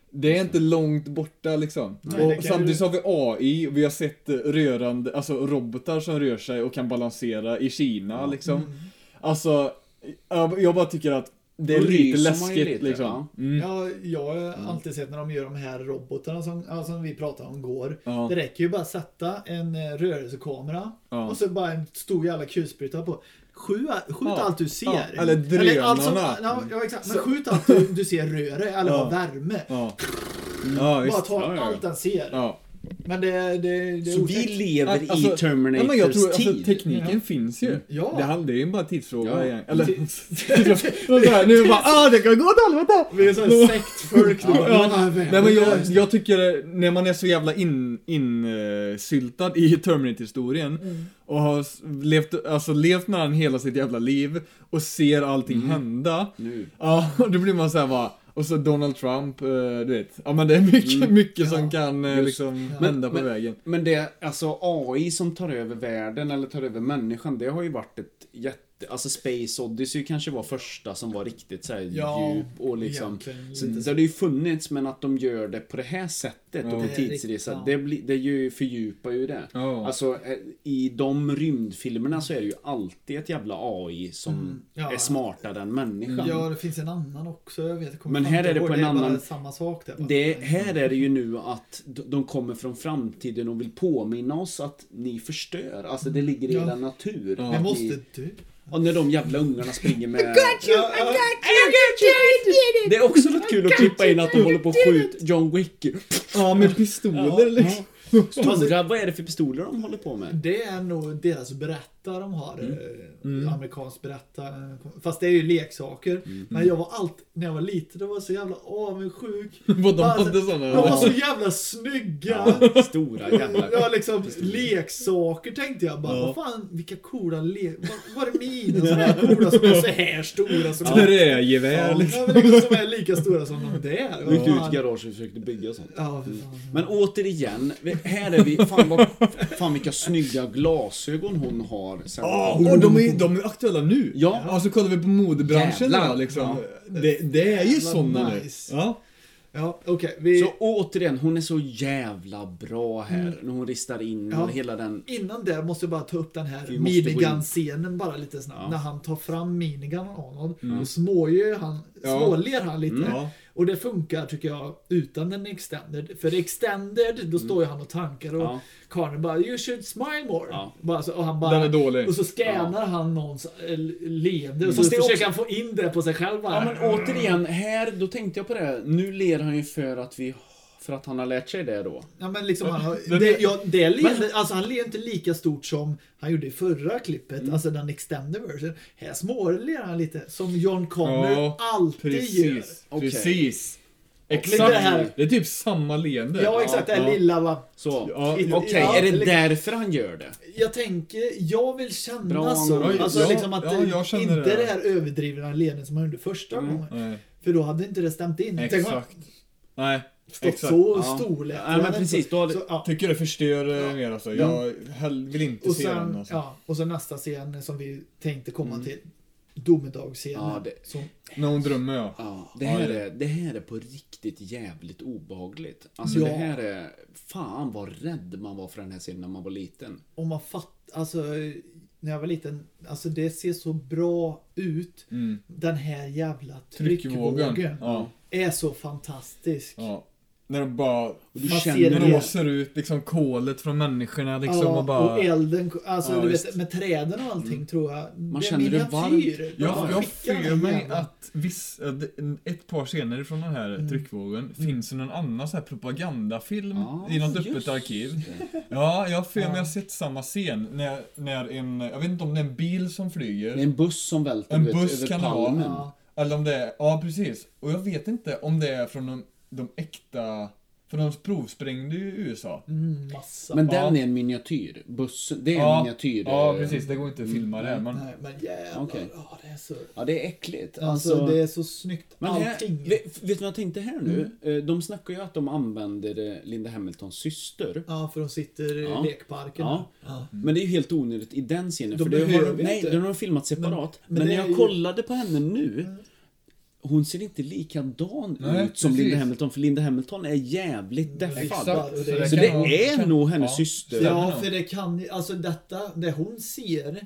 det är inte långt borta liksom. Nej, och samtidigt så har vi A I, vi har sett rörande, alltså robotar som rör sig och kan balansera i Kina, ja. liksom. Mm. Alltså, jag bara tycker att det är lite läskigt lite, liksom. Mm. Ja, jag har alltid sett när de gör de här robotarna som, ja, som vi pratade om går. Ja. Det räcker ju bara att sätta en rörelsekamera, ja, och så bara en stor jävla kulspruta på. Skjut, skjut ja. allt du ser. Ja. Eller drönarna. Alltså, ja, exakt. Men skjut allt du, du ser röra eller ja. värme. Ja. Mm. Ja, bara ta ja, ja. allt den ser. Ja. Men det, det, det så vi lever i alltså, Terminators men jag tror, tid. Alltså, tekniken ja. finns ju. Ja. Det handlar ju bara tidsfråga. Ja. Eller tidsfråga. Nu bara, ah, det kan gå åt helvete. Vi är så sektfolk. Ja. Ja. Nej, men jag, jag tycker när man är så jävla in, insyltad i Terminator-historien mm. och har levt, alltså, levt med den hela sitt jävla liv och ser allting mm. hända. Nu. Ja, då blir man så här bara. Och så Donald Trump, du vet. Ja, men det är mycket, mm. mycket ja. som kan Just, liksom ja. vända på men, vägen. Men det, alltså A I som tar över världen eller tar över människan, det har ju varit ett jätte... Alltså Space Odyssey kanske var första som var riktigt så här ja, djup och liksom... Så, så det har ju funnits, men att de gör det på det här sättet ja. och på tidsresa, det, bli, det ju fördjupar ju det. Ja. Alltså i de rymdfilmerna så är det ju alltid ett jävla A I som mm. ja. är smartare än människan. Ja, det finns en annan också. Jag vet, jag men här är det på det en annan... Bara samma sak där, bara. Det, här är det ju nu att de kommer från framtiden och vill påminna oss att ni förstör. Alltså det ligger i ja. den natur. Ja. Vi måste dö. Och när de jävla ungarna springer med... I got you, I got you, I got you, I did it! Det är också något kul att klippa in att de håller på att skjuta John Wick. Ja, med pistoler eller... Ja. Stora, vad är det för pistoler de håller på med? Det är nog deras berättar de har. Mm. Mm. Amerikansk berättar. Fast det är ju leksaker. Mm. Men jag var allt, när jag var liten, det var så jävla avundsjuk. de, alltså, de var så jävla snygga. Ja, stora jävla. Ja, liksom pistoler. Leksaker tänkte jag bara. Ja. Vad fan, vilka coola leksaker. Vad är mina sådana här coola som är så här stora? Som ja, det är gevär. Ja, liksom. Ja, liksom, som är lika stora som de där. Vi gick ut i garaget och försökte bygga sånt. Ja, för fan. Men återigen... Här är vi, fan, vad, fan vilka snygga glasögon hon har. Ja, oh, oh, de, är, de är aktuella nu. Ja. Alltså kollar vi på modebranschen där, liksom. Ja. Det, det är ju sådana nice. nu. Ja. Ja, okay, vi... Så återigen, hon är så jävla bra här mm. när hon ristar in ja. hela den. Innan det måste jag bara ta upp den här minigun-scenen bara lite snabbt. Ja. När han tar fram minigun av honom mm. och småler han, ja. han lite. Mm. Ja. Och det funkar tycker jag utan den extended. För extended, då står ju mm. han och tankar och ja. Connor bara, you should smile more. Ja. Bara, så, och han bara, den är dålig. Och så scannar ja. han någons leende och så mm. försöker också... han få in det på sig själv. Bara. Ja, men återigen, här, då tänkte jag på det. Nu ler han ju för att vi för att han har lärt sig det då. Ja, men liksom han har, det, ja, det ler, alltså han ler inte lika stort som han gjorde i förra klippet, mm. alltså den extended version. Här småler han lite som John Connor ja, alltid precis, gör. Okay. Precis. Exakt. Det, här, det är typ samma leende. Ja, exakt. Det här ja. lilla va. Så. Ja, okej, okay. ja, är det därför han gör det? Jag tänker, jag vill känna Bra, så. Alltså ja, liksom att ja, inte det, det här överdrivna leendet som han gjorde första mm. gången. Nej. För då hade det inte det stämt in. Exakt. Nej. Exakt. Så ja. storlek. Ja, men precis, då så, ja. tycker jag det förstör ja. mer alltså. Jag vill inte och se sen, den alltså. Ja, och så nästa scen som vi tänkte komma mm. till. Domedagsscenen. Ja, det... som... När hon drömmer, ja. ja, det, här ja det... Är, det här är på riktigt jävligt obehagligt. Alltså ja. det här är... Fan vad rädd man var för den här scenen när man var liten. Om man fatt... Alltså... När jag var liten, alltså det ser så bra ut. Mm. Den här jävla tryckvågen, tryckvågen ja. är så fantastisk. Ja. När de bara känner de blåser ut liksom kolet från människorna liksom ja, och bara och elden alltså ja, du vet, med träden och allting mm. tror jag. Man det känner det varmt. Ja, jag för mig att viss, ett par scener från den här mm. tryckvågen mm. finns en annan så här propagandafilm ah, i något öppet arkiv. Ja, jag för mig har sett samma scen när när en jag vet inte om det är en bil som flyger. Det är en buss som välter en vet, buss över palmen. Ja. Eller om det är, ja precis. Och jag vet inte om det är från någon de äkta, för de provsprängde ju i U S A. Mm, massa. Men den ja. är en miniatyr. Bussen, det är ja. en miniatyr. Ja, precis. Det går inte att filma det. Men... Nej, men jävlar. Okay. Oh, det är så... Ja, det är äckligt. Alltså, alltså det är så snyggt. Men allting. Här, vet, vet du vad jag tänkte här nu? Mm. De snackar ju att de använder Linda Hamiltons syster. Ja, för de sitter i ja. lekparken. Ja. Ja. Mm. Men det är ju helt onödigt i den scenen. De för det har, nej, inte. den har de filmat separat. Men, men, men när jag ju... kollade på henne nu... Mm. Hon ser inte likadan Nej, ut som precis. Linda Hamilton. För Linda Hamilton är jävligt deffad. Så det, så det är nog hennes ja. syster. Ja, för det kan... Alltså detta, det hon ser...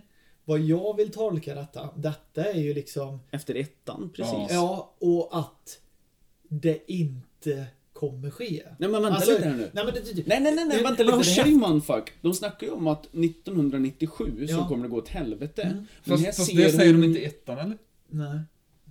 vad jag vill tolka detta, detta är ju liksom... Efter ettan, precis. Ja, och att det inte kommer ske. Nej, men vänta alltså, lite här nu. Nej, men, det, nej, nej, nej, nej, vänta lite. Det här, man, fuck. De snackar ju om att nittonhundranittiosju ja. så kommer det gå åt helvete. Mm. Fast, fast ser det säger hon... de inte ettan, eller? Nej.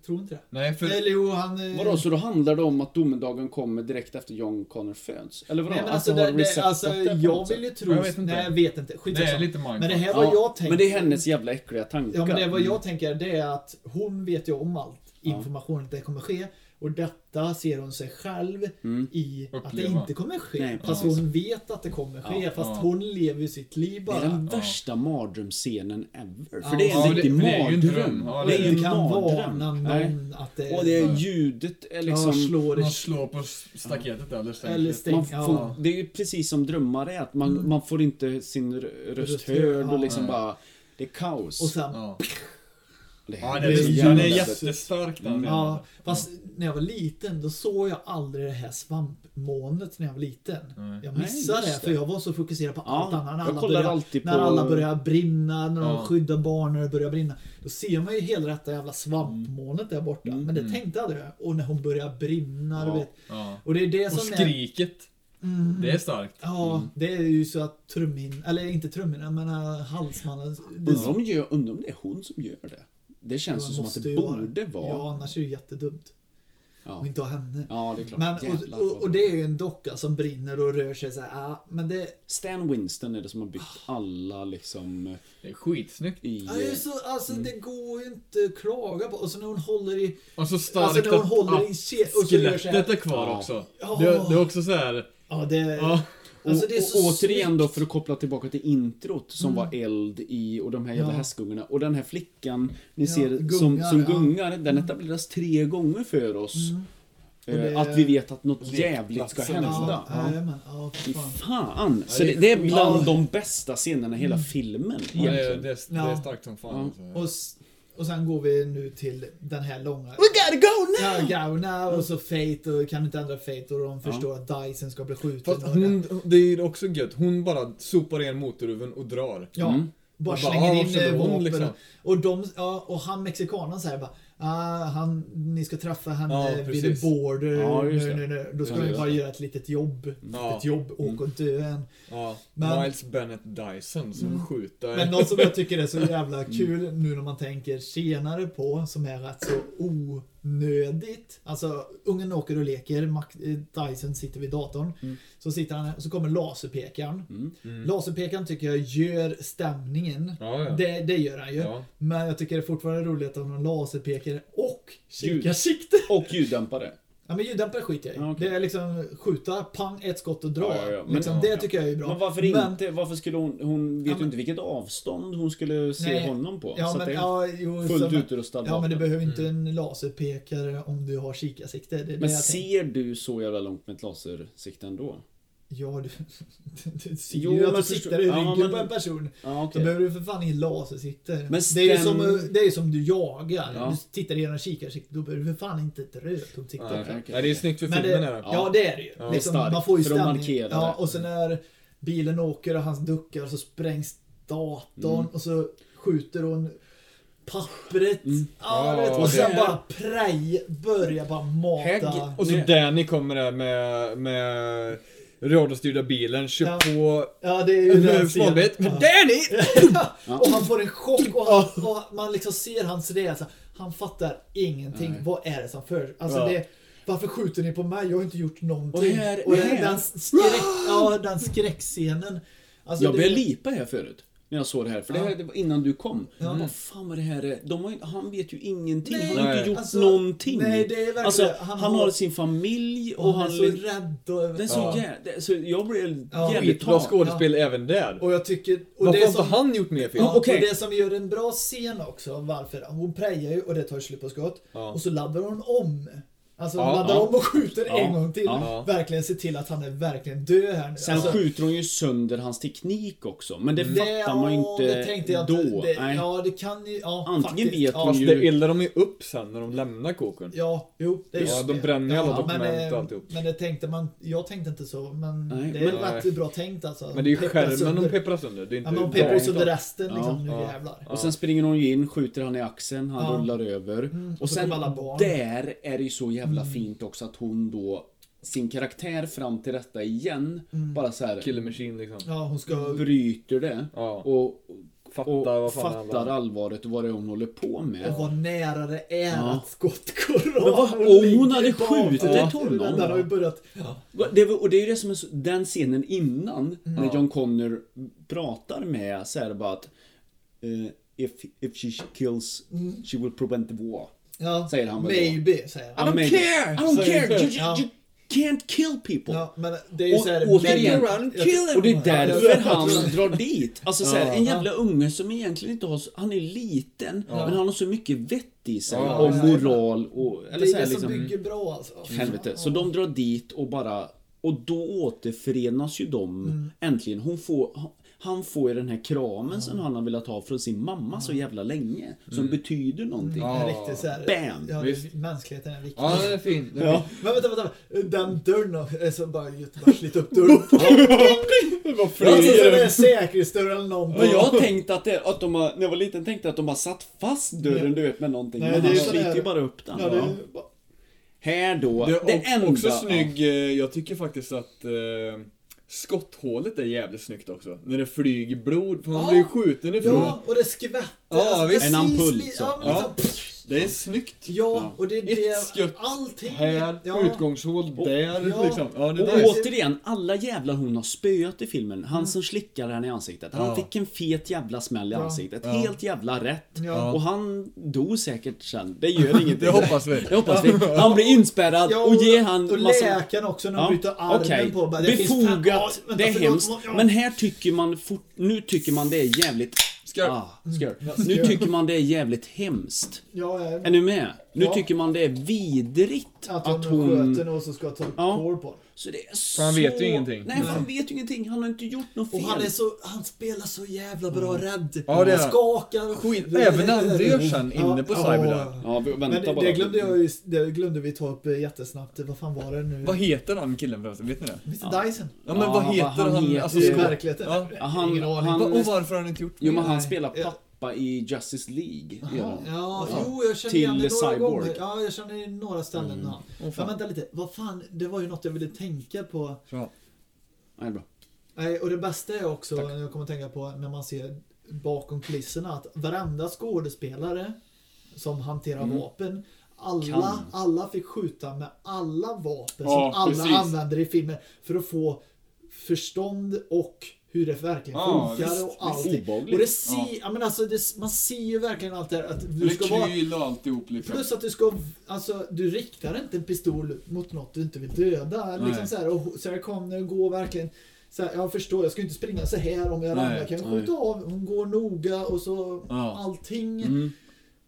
Tror inte det. Nej, för... Eller jo, han... Vadå, så då handlar det om att domedagen kommer direkt efter John Connor föds? Eller vadå? Nej, men alltså, alltså, det, det, alltså jag vill ju tro... Jag vet inte. Nej, jag vet inte. Nej, lite men det här var ja, jag tänker... Men det är hennes jävla äckliga tankar. Ja, men det vad jag mm. tänker det är att hon vet ju om allt informationen ja. det kommer ske. Och detta ser hon sig själv mm. i uppleva. Att det inte kommer ske. Nej, fast hon vet att det kommer ske. Ja, fast ja. hon lever ju sitt liv bara. Det är den ja. värsta mardrömsscenen ever. Ja. För det är en ja, riktig mardröm. Ja, det, det är kan vara någon att det... Och det är ljudet liksom... Ja, slår man slår på staketet ja. eller stängt. Eller stängt ja. får, det är ju precis som drömmar är. Att man, mm. man får inte sin röst hörd. Ja. Och liksom ja. bara... Det är kaos. Och sen... Ja. Det ja, det är, är, är jättestarkt. Mm. Ja, fast ja. när jag var liten då såg jag aldrig det här svampmånet när jag var liten. Nej. Jag missade Nej, det, för jag var så fokuserad på allt ja, annat. Alla börjar, på... När alla börjar brinna, när ja. de skyddar barn när det börjar brinna. Då ser man ju hela detta jävla svampmånet där borta. Mm. Men det tänkte jag aldrig. Och när hon börjar brinna. Ja. Du vet. Ja. Och, det är det som och skriket. Är... Mm. Det är starkt. Ja, mm. det är ju så att trummin, eller inte trummin, jag menar halsmannen. Det som... de gör, undrar om det är hon som gör det. Det känns ja, som att det borde vara. vara. Ja, annars är det ju jättedumt. Ja. Och inte ha henne. Ja, det är klart. Men, och, och, och det är ju en docka som brinner och rör sig så här. Ah, men det... Stan Winston är det som har byggt alla liksom... Det är skitsnyggt. I... Ja, det är så, alltså mm. det går ju inte att klaga på. Och så när hon håller i... Och så starkt alltså, när hon håller att, i ke- skelettet är kvar ja. också. Ja. Det, det är också så här... Ja, det är... Ja. Och, alltså det är så och återigen då, för att koppla tillbaka till introt som mm. var eld i och de här jävla ja. hästgungorna. Och den här flickan ni ja, ser gungar, som, som gungar, ja. den etableras tre gånger för oss. Mm. Det, att vi vet att något jävligt ska hända. Ja, ja. Ja, ja, fan. fan. Så det, det är bland ja. de bästa scenerna i hela mm. filmen. Ja, det, är, det är starkt som fan. Ja. Ja. Och, och sen går vi nu till den här långa... We gotta go now! Yeah, go now. Och så Fate, och kan inte ändra Fate. Och de förstår ja. att Dyson ska bli skjuten. Fast hon, det är också gött. Hon bara sopar igen motorhuven och drar. Ja, mm. bara slänger in ah, vapen. Liksom. Och, de, ja, och han mexikanen så här bara... Ah, han, ni ska träffa henne ja, vid the border. Ja, nu, nu, nu. Då ska ja, vi bara göra ett litet jobb. Ja. Ett jobb, åk och dö än. Ja. Miles Bennett Dyson som mm. skjuter. Men något som jag tycker är så jävla kul mm. nu när man tänker senare på, som är rätt så onödigt. Alltså, ungen åker och leker. Dyson sitter vid datorn. Mm. Så sitter han och så kommer laserpekaren. Mm. Mm. Laserpekaren tycker jag gör stämningen. Ja, ja. Det, det gör han ju. Ja. Men jag tycker det är fortfarande roligt att någon laserpekare och kikarsikte och ljuddämpare. Ja, men ljuddämpare skiter jag i. Ah, okay. Det är liksom skjuta, pang, ett skott och dra. Ah, ja, ja. Men, liksom, ah, det ja. tycker jag är bra. Men varför inte? Men, varför skulle hon, hon vet ja, men, inte vilket avstånd hon skulle se nej. honom på. Ja, så men, det är ja, jo, fullt så, utrustad. Ja, men det behöver inte mm. en laserpekare om du har kikarsikte. Det, det men ser du så jävla långt med ett lasersikte ändå? Ja, du, du ser jo, ju att du siktar i ryggen ja, men, på en person. Ja, okay. Då behöver du för fan ingen lasersikte. Men det, är stäm... som, det är som du jagar. Ja. Du tittar genom kikarsikte. Då behöver du för fan inte ett rödpunkt sikte. Ja, okay, okay. Det är snyggt för filmen. Det, är det. Ja, det är det ju. Ja, liksom, stark, man får ju stämning. Ja, och så när bilen åker och han duckar så sprängs datorn. Mm. Och så skjuter hon... pappret mm. ja, och sen det. bara prej börjar bara mata. Hägg. Och så Danny kommer där med... med... radiostyrda bilen, kör ja. på ja, det är ju den småbet men ja. Danny! Ja. Och han får en chock och, han, och man liksom ser hans resa. Han fattar ingenting. Nej. Vad är det som för? Alltså ja. det, varför skjuter ni på mig? Jag har inte gjort någonting. Och, här, och här, den, skräck, ja, den skräckscenen. Alltså, jag började det... lipa här förut. När jag såg det här, för det här det var innan du kom. Ja. Vad fan var det här? De har, han vet ju ingenting. Nej, han har inte gjort alltså, någonting. Nej, det är verkligen, alltså, han, han har sin familj och, och han är så li- rädd. Och, det är så ja. jävla... Så jag blir ja, jävligt bra skådespel ja. även där. Och jag tycker... Och varför det som, har han gjort mer film? Ja, okay. Och det som gör en bra scen också, varför? Hon prejar ju och det tar slut på skott. Ja. Och så laddar hon om. Alltså ja, laddar ja. om och skjuter ja, en gång till. Ja. Verkligen se till att han är verkligen död här nu. Sen alltså, skjuter hon ju sönder hans teknik också. Men det, det fattar man ju inte jag då. Att det, nej. Ja, det kan ju... Ja, antingen faktiskt, vet ja. Fast det eldar de ju upp sen när de lämnar kåken. Ja, jo. Det är ja, de bränner ju alla ja, dokument och alltihop. Men det tänkte man... Jag tänkte inte så, men nej, det är men, rätt nej. bra tänkt alltså. Men det är ju skärmen de pepprar sönder. Det är inte ja, men de pepprar sönder resten ja, liksom. Ja, nu jävlar. Ja. Och sen springer hon in, skjuter han i axeln, han ja. rullar över. Mm, och sen där är det ju så jävla mm. fint också att hon då sin karaktär fram till detta igen mm. bara så här killer machine liksom. Ja, hon ska bryter det ja. och fattar, och fattar allvaret och vad det är hon håller på med. Och vad nära det är ja. att skottkorra. Och hon hade skjutit ja. ett honom. Den där har ju börjat. Ja. Det var, och det är ju det som är så, den scenen innan mm. när John Connor pratar med så här bara att uh, if, if she kills mm. she will prevent the war. Ja, säger han maybe, säger han. I don't maybe. care. I don't care. You, you, you can't kill people. Ja, men det är ju så här, och, och, det igen, around, kill och det är därför han drar dit. Alltså så här, en jävla unge som egentligen inte har, han är liten, ja. men han har så mycket vett i sig ja, och moral och eller så här, det är det som liksom, bygger bra alltså. Helvete. Så de drar dit och bara och då återförenas ju de mm. äntligen. Hon får Han får ju den här kramen mm. som han har velat ha från sin mamma så jävla länge. Som mm. betyder någonting. Ja, riktigt så här. Bam! Ja, det, mänskligheten är viktig. Ja, det är fint. Ja. Ja. Men vänta, vänta. Den dörren som bara slit upp dörren. Varför alltså, är det? Säkerhetsdörren eller någonting. Men jag tänkte att, det, att de har, när jag var liten tänkte att de bara satt fast dörren ja. du vet med någonting. Nej, men han sliter ju bara upp den. Ja, det är, bara... Här då. Det, det är också enda, snygg. Ja. Jag tycker faktiskt att... Eh, skotthålet är jävligt snyggt också. När det flyger blod. För han ja. blir skjuten ifrån. Ja, och det skvätter. Ja, alltså, en ampull. Ja, ja. Det är snyggt. Ja, och det är det. Ett skött allting. Här, ja. utgångshål där. Ja. Liksom. Ja, det och där. Återigen, alla jävlar hon har spöat i filmen. Han mm. som slickar henne i ansiktet. Han ja. fick en fet jävla smäll i ansiktet. Ja. Helt jävla rätt. Ja. Och han dog säkert sen. Det gör ingenting. det hoppas vi. Det hoppas vi. Han blir inspärrad ja, och, och ger han och massa... läkaren också när han ja. bryter armen okay. på. Det befogat. Finns... Det är hemskt. Men här tycker man... Fort... Nu tycker man det är jävligt... Skör. Ah, skör. Mm. Nu tycker man det är jävligt hemskt. Ja, ja. Är ni med? Nu ja. tycker man det är vidrigt att hon, att hon... sköter och så ska ta ja. kår på. Så det är så... Han vet ju ingenting. Nej, han vet ju ingenting. Han har inte gjort något fel. Och han, är så... han spelar så jävla bra mm. rädd. Ja, det är... Han skakar skit. Även han rör sig inne på Cyberdyne. Ja, vänta men bara. Det glömde, jag ju... det glömde vi ta upp jättesnabbt. Vad fan var det nu? Vad heter han killen förresten? Vet ni det? Mister ja. Dyson. Ja, men ja, vad heter han? Han heter... Alltså, i verkligheten. Ja. Han, han... Och varför har han inte gjort det? Jo, men han Nej. spelar pappa. I Justice League ja. Ja, jo, jag känner igen det några gånger. Ja, jag känner i några ställen mm. ja. oh, Men vänta lite, vad fan, det var ju något jag ville tänka på. Ja. Nej, bra. Nej, och det bästa är också Tack. jag kommer att tänka på när man ser bakom kulisserna att varenda skådespelare som hanterar mm. vapen alla, kan. alla fick skjuta med alla vapen ja, som alla precis. använder i filmen för att få förstånd och hur det verkligen ah, funkar det, och allting. Det och det ser, ah. ja, men alltså det, man ser ju verkligen allt det här. Att du ska vara, alltihop, liksom. Plus att du ska, alltså du riktar inte en pistol mot något du inte vill döda. Liksom så här, och Sarah Connor går verkligen, så här, jag förstår, jag ska inte springa så här om jag ramlar. Jag kan skjuta av, hon går noga och så ah. allting. Mm.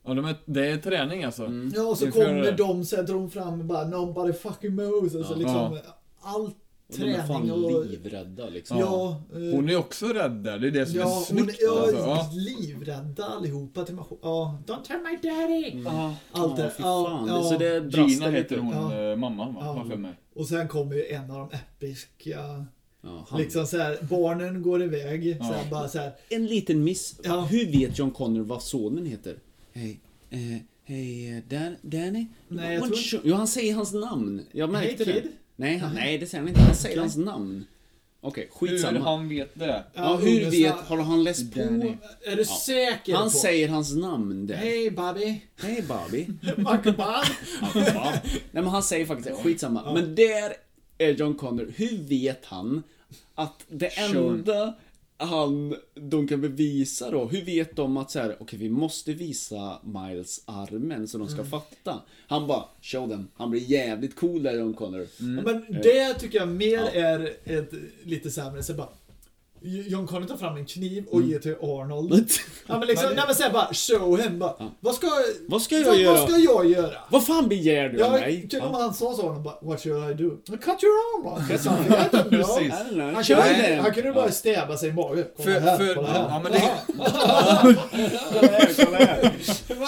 Ja, de är, det är träning alltså. Mm. Ja, och så kommer de, så här, drar de fram och bara, nobody fucking moves. Alltså, ah. liksom, allt. Och de är fan och... livrädda liksom. Ja, hon är också rädd där. Det är det som ja, är snyggt. Hon är alltså. ja. livrädda allihopa. Ja, don't tell my daddy. Mm. Ja. Allt det. Ja, ja. Så det Gina heter hon, ja. mamma. Va? Ja. Och sen kommer ju en av de episka... Ja, liksom så här, barnen går iväg. Ja. Så här, bara så här. En liten miss. Ja. Hur vet John Connor vad sonen heter? Hej, eh, hej, Dan- Danny? Nej, jag tror... Jo, han säger hans namn. Jag märkte hey, det. Nej, han, nej, det säger han inte. Han säger hans namn. Okej, okay, skitsamma. Hur han vet det? Ja, hur vet... Har han läst på? Är du ja. säker Han på? säger hans namn där. Hej, Bobby. Hej, Bobby. Macabar. Nej, men han säger faktiskt skitsamma. Ja. Men där är John Connor. Hur vet han att det sure. enda... han, de kan bevisa då. Hur vet de att så här, okej, vi måste visa Miles armen så de ska mm. fatta. Han bara, show them. Han blir jävligt cool där, John Connor. Mm. Men det tycker jag mer ja. är ett lite sämre. Så bara, John Connor tar fram en kniv och mm. ger till Arnold. Ja, men liksom, nej men sen bara show him bara, ja. Vad ska Vad ska jag vad, göra? Vad ska jag göra? Vad fan begär du av mig? Jag om han sa så honom bara, what should I do? Cut your arm. Precis. Han kunde han kunde bara stäba sig i magen. För här, för ja men det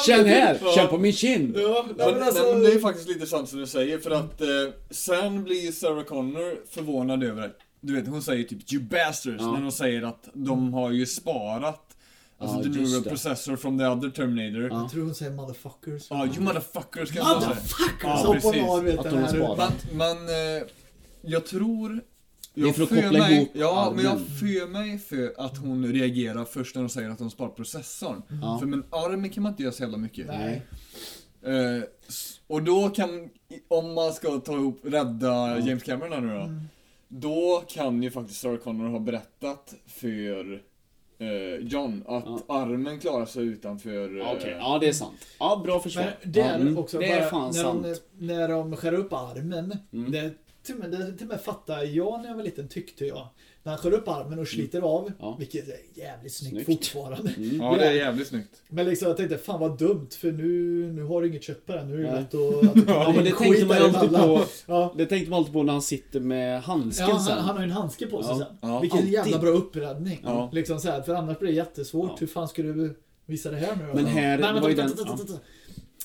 känn här, känn på min kind. Ja, men alltså, det är faktiskt lite sant som du säger, för att eh, sen blir Sarah Connor förvånad över det. Du vet, hon säger typ you bastards, ja. När hon säger att de har ju sparat, alltså ja, the neural processor from the other Terminator. Ja. Jag tror hon säger motherfuckers. Ja, you motherfuckers kan man säga. Motherfuckers! Ja, precis. Att de har sparat. Men, men jag tror... Jag för för mig, ja, men jag för mig för att hon reagerar först när hon säger att hon sparar processorn. Mm. För men armen kan man inte göra så jävla mycket. Nej. Uh, och då kan, om man ska ta ihop, rädda James Cameron här nu då. Mm. Då kan ju faktiskt Sarah Connor ha berättat för eh, John att ja. Armen klarar sig utanför... Eh... Okay. Ja, det är sant. Ja, bra försvar. Men det är mm. också det bara, är fan när sant. De, när de skär upp armen, mm. det, till, det till och med fattar jag när jag var liten tyckte jag. När han skär upp armen och sliter mm. av, ja. Vilket är jävligt snyggt, snyggt. Fortfarande. Mm. Ja, det är jävligt snyggt. Men liksom, jag tänkte, fan vad dumt, för nu, nu har du inget kött på den. Nu är det lätt att... Ja, men det tänkte man alltid på. Ja. Det tänkte man alltid på när han sitter med handsken. Ja, han, sen. Han har en handske på sig ja. Sen. Ja. Vilken jävla bra uppräddning. Ja. Liksom så här, för annars blir det jättesvårt. Ja. Hur fan ska du visa det här nu? Men här... Nej, men, var den, ja.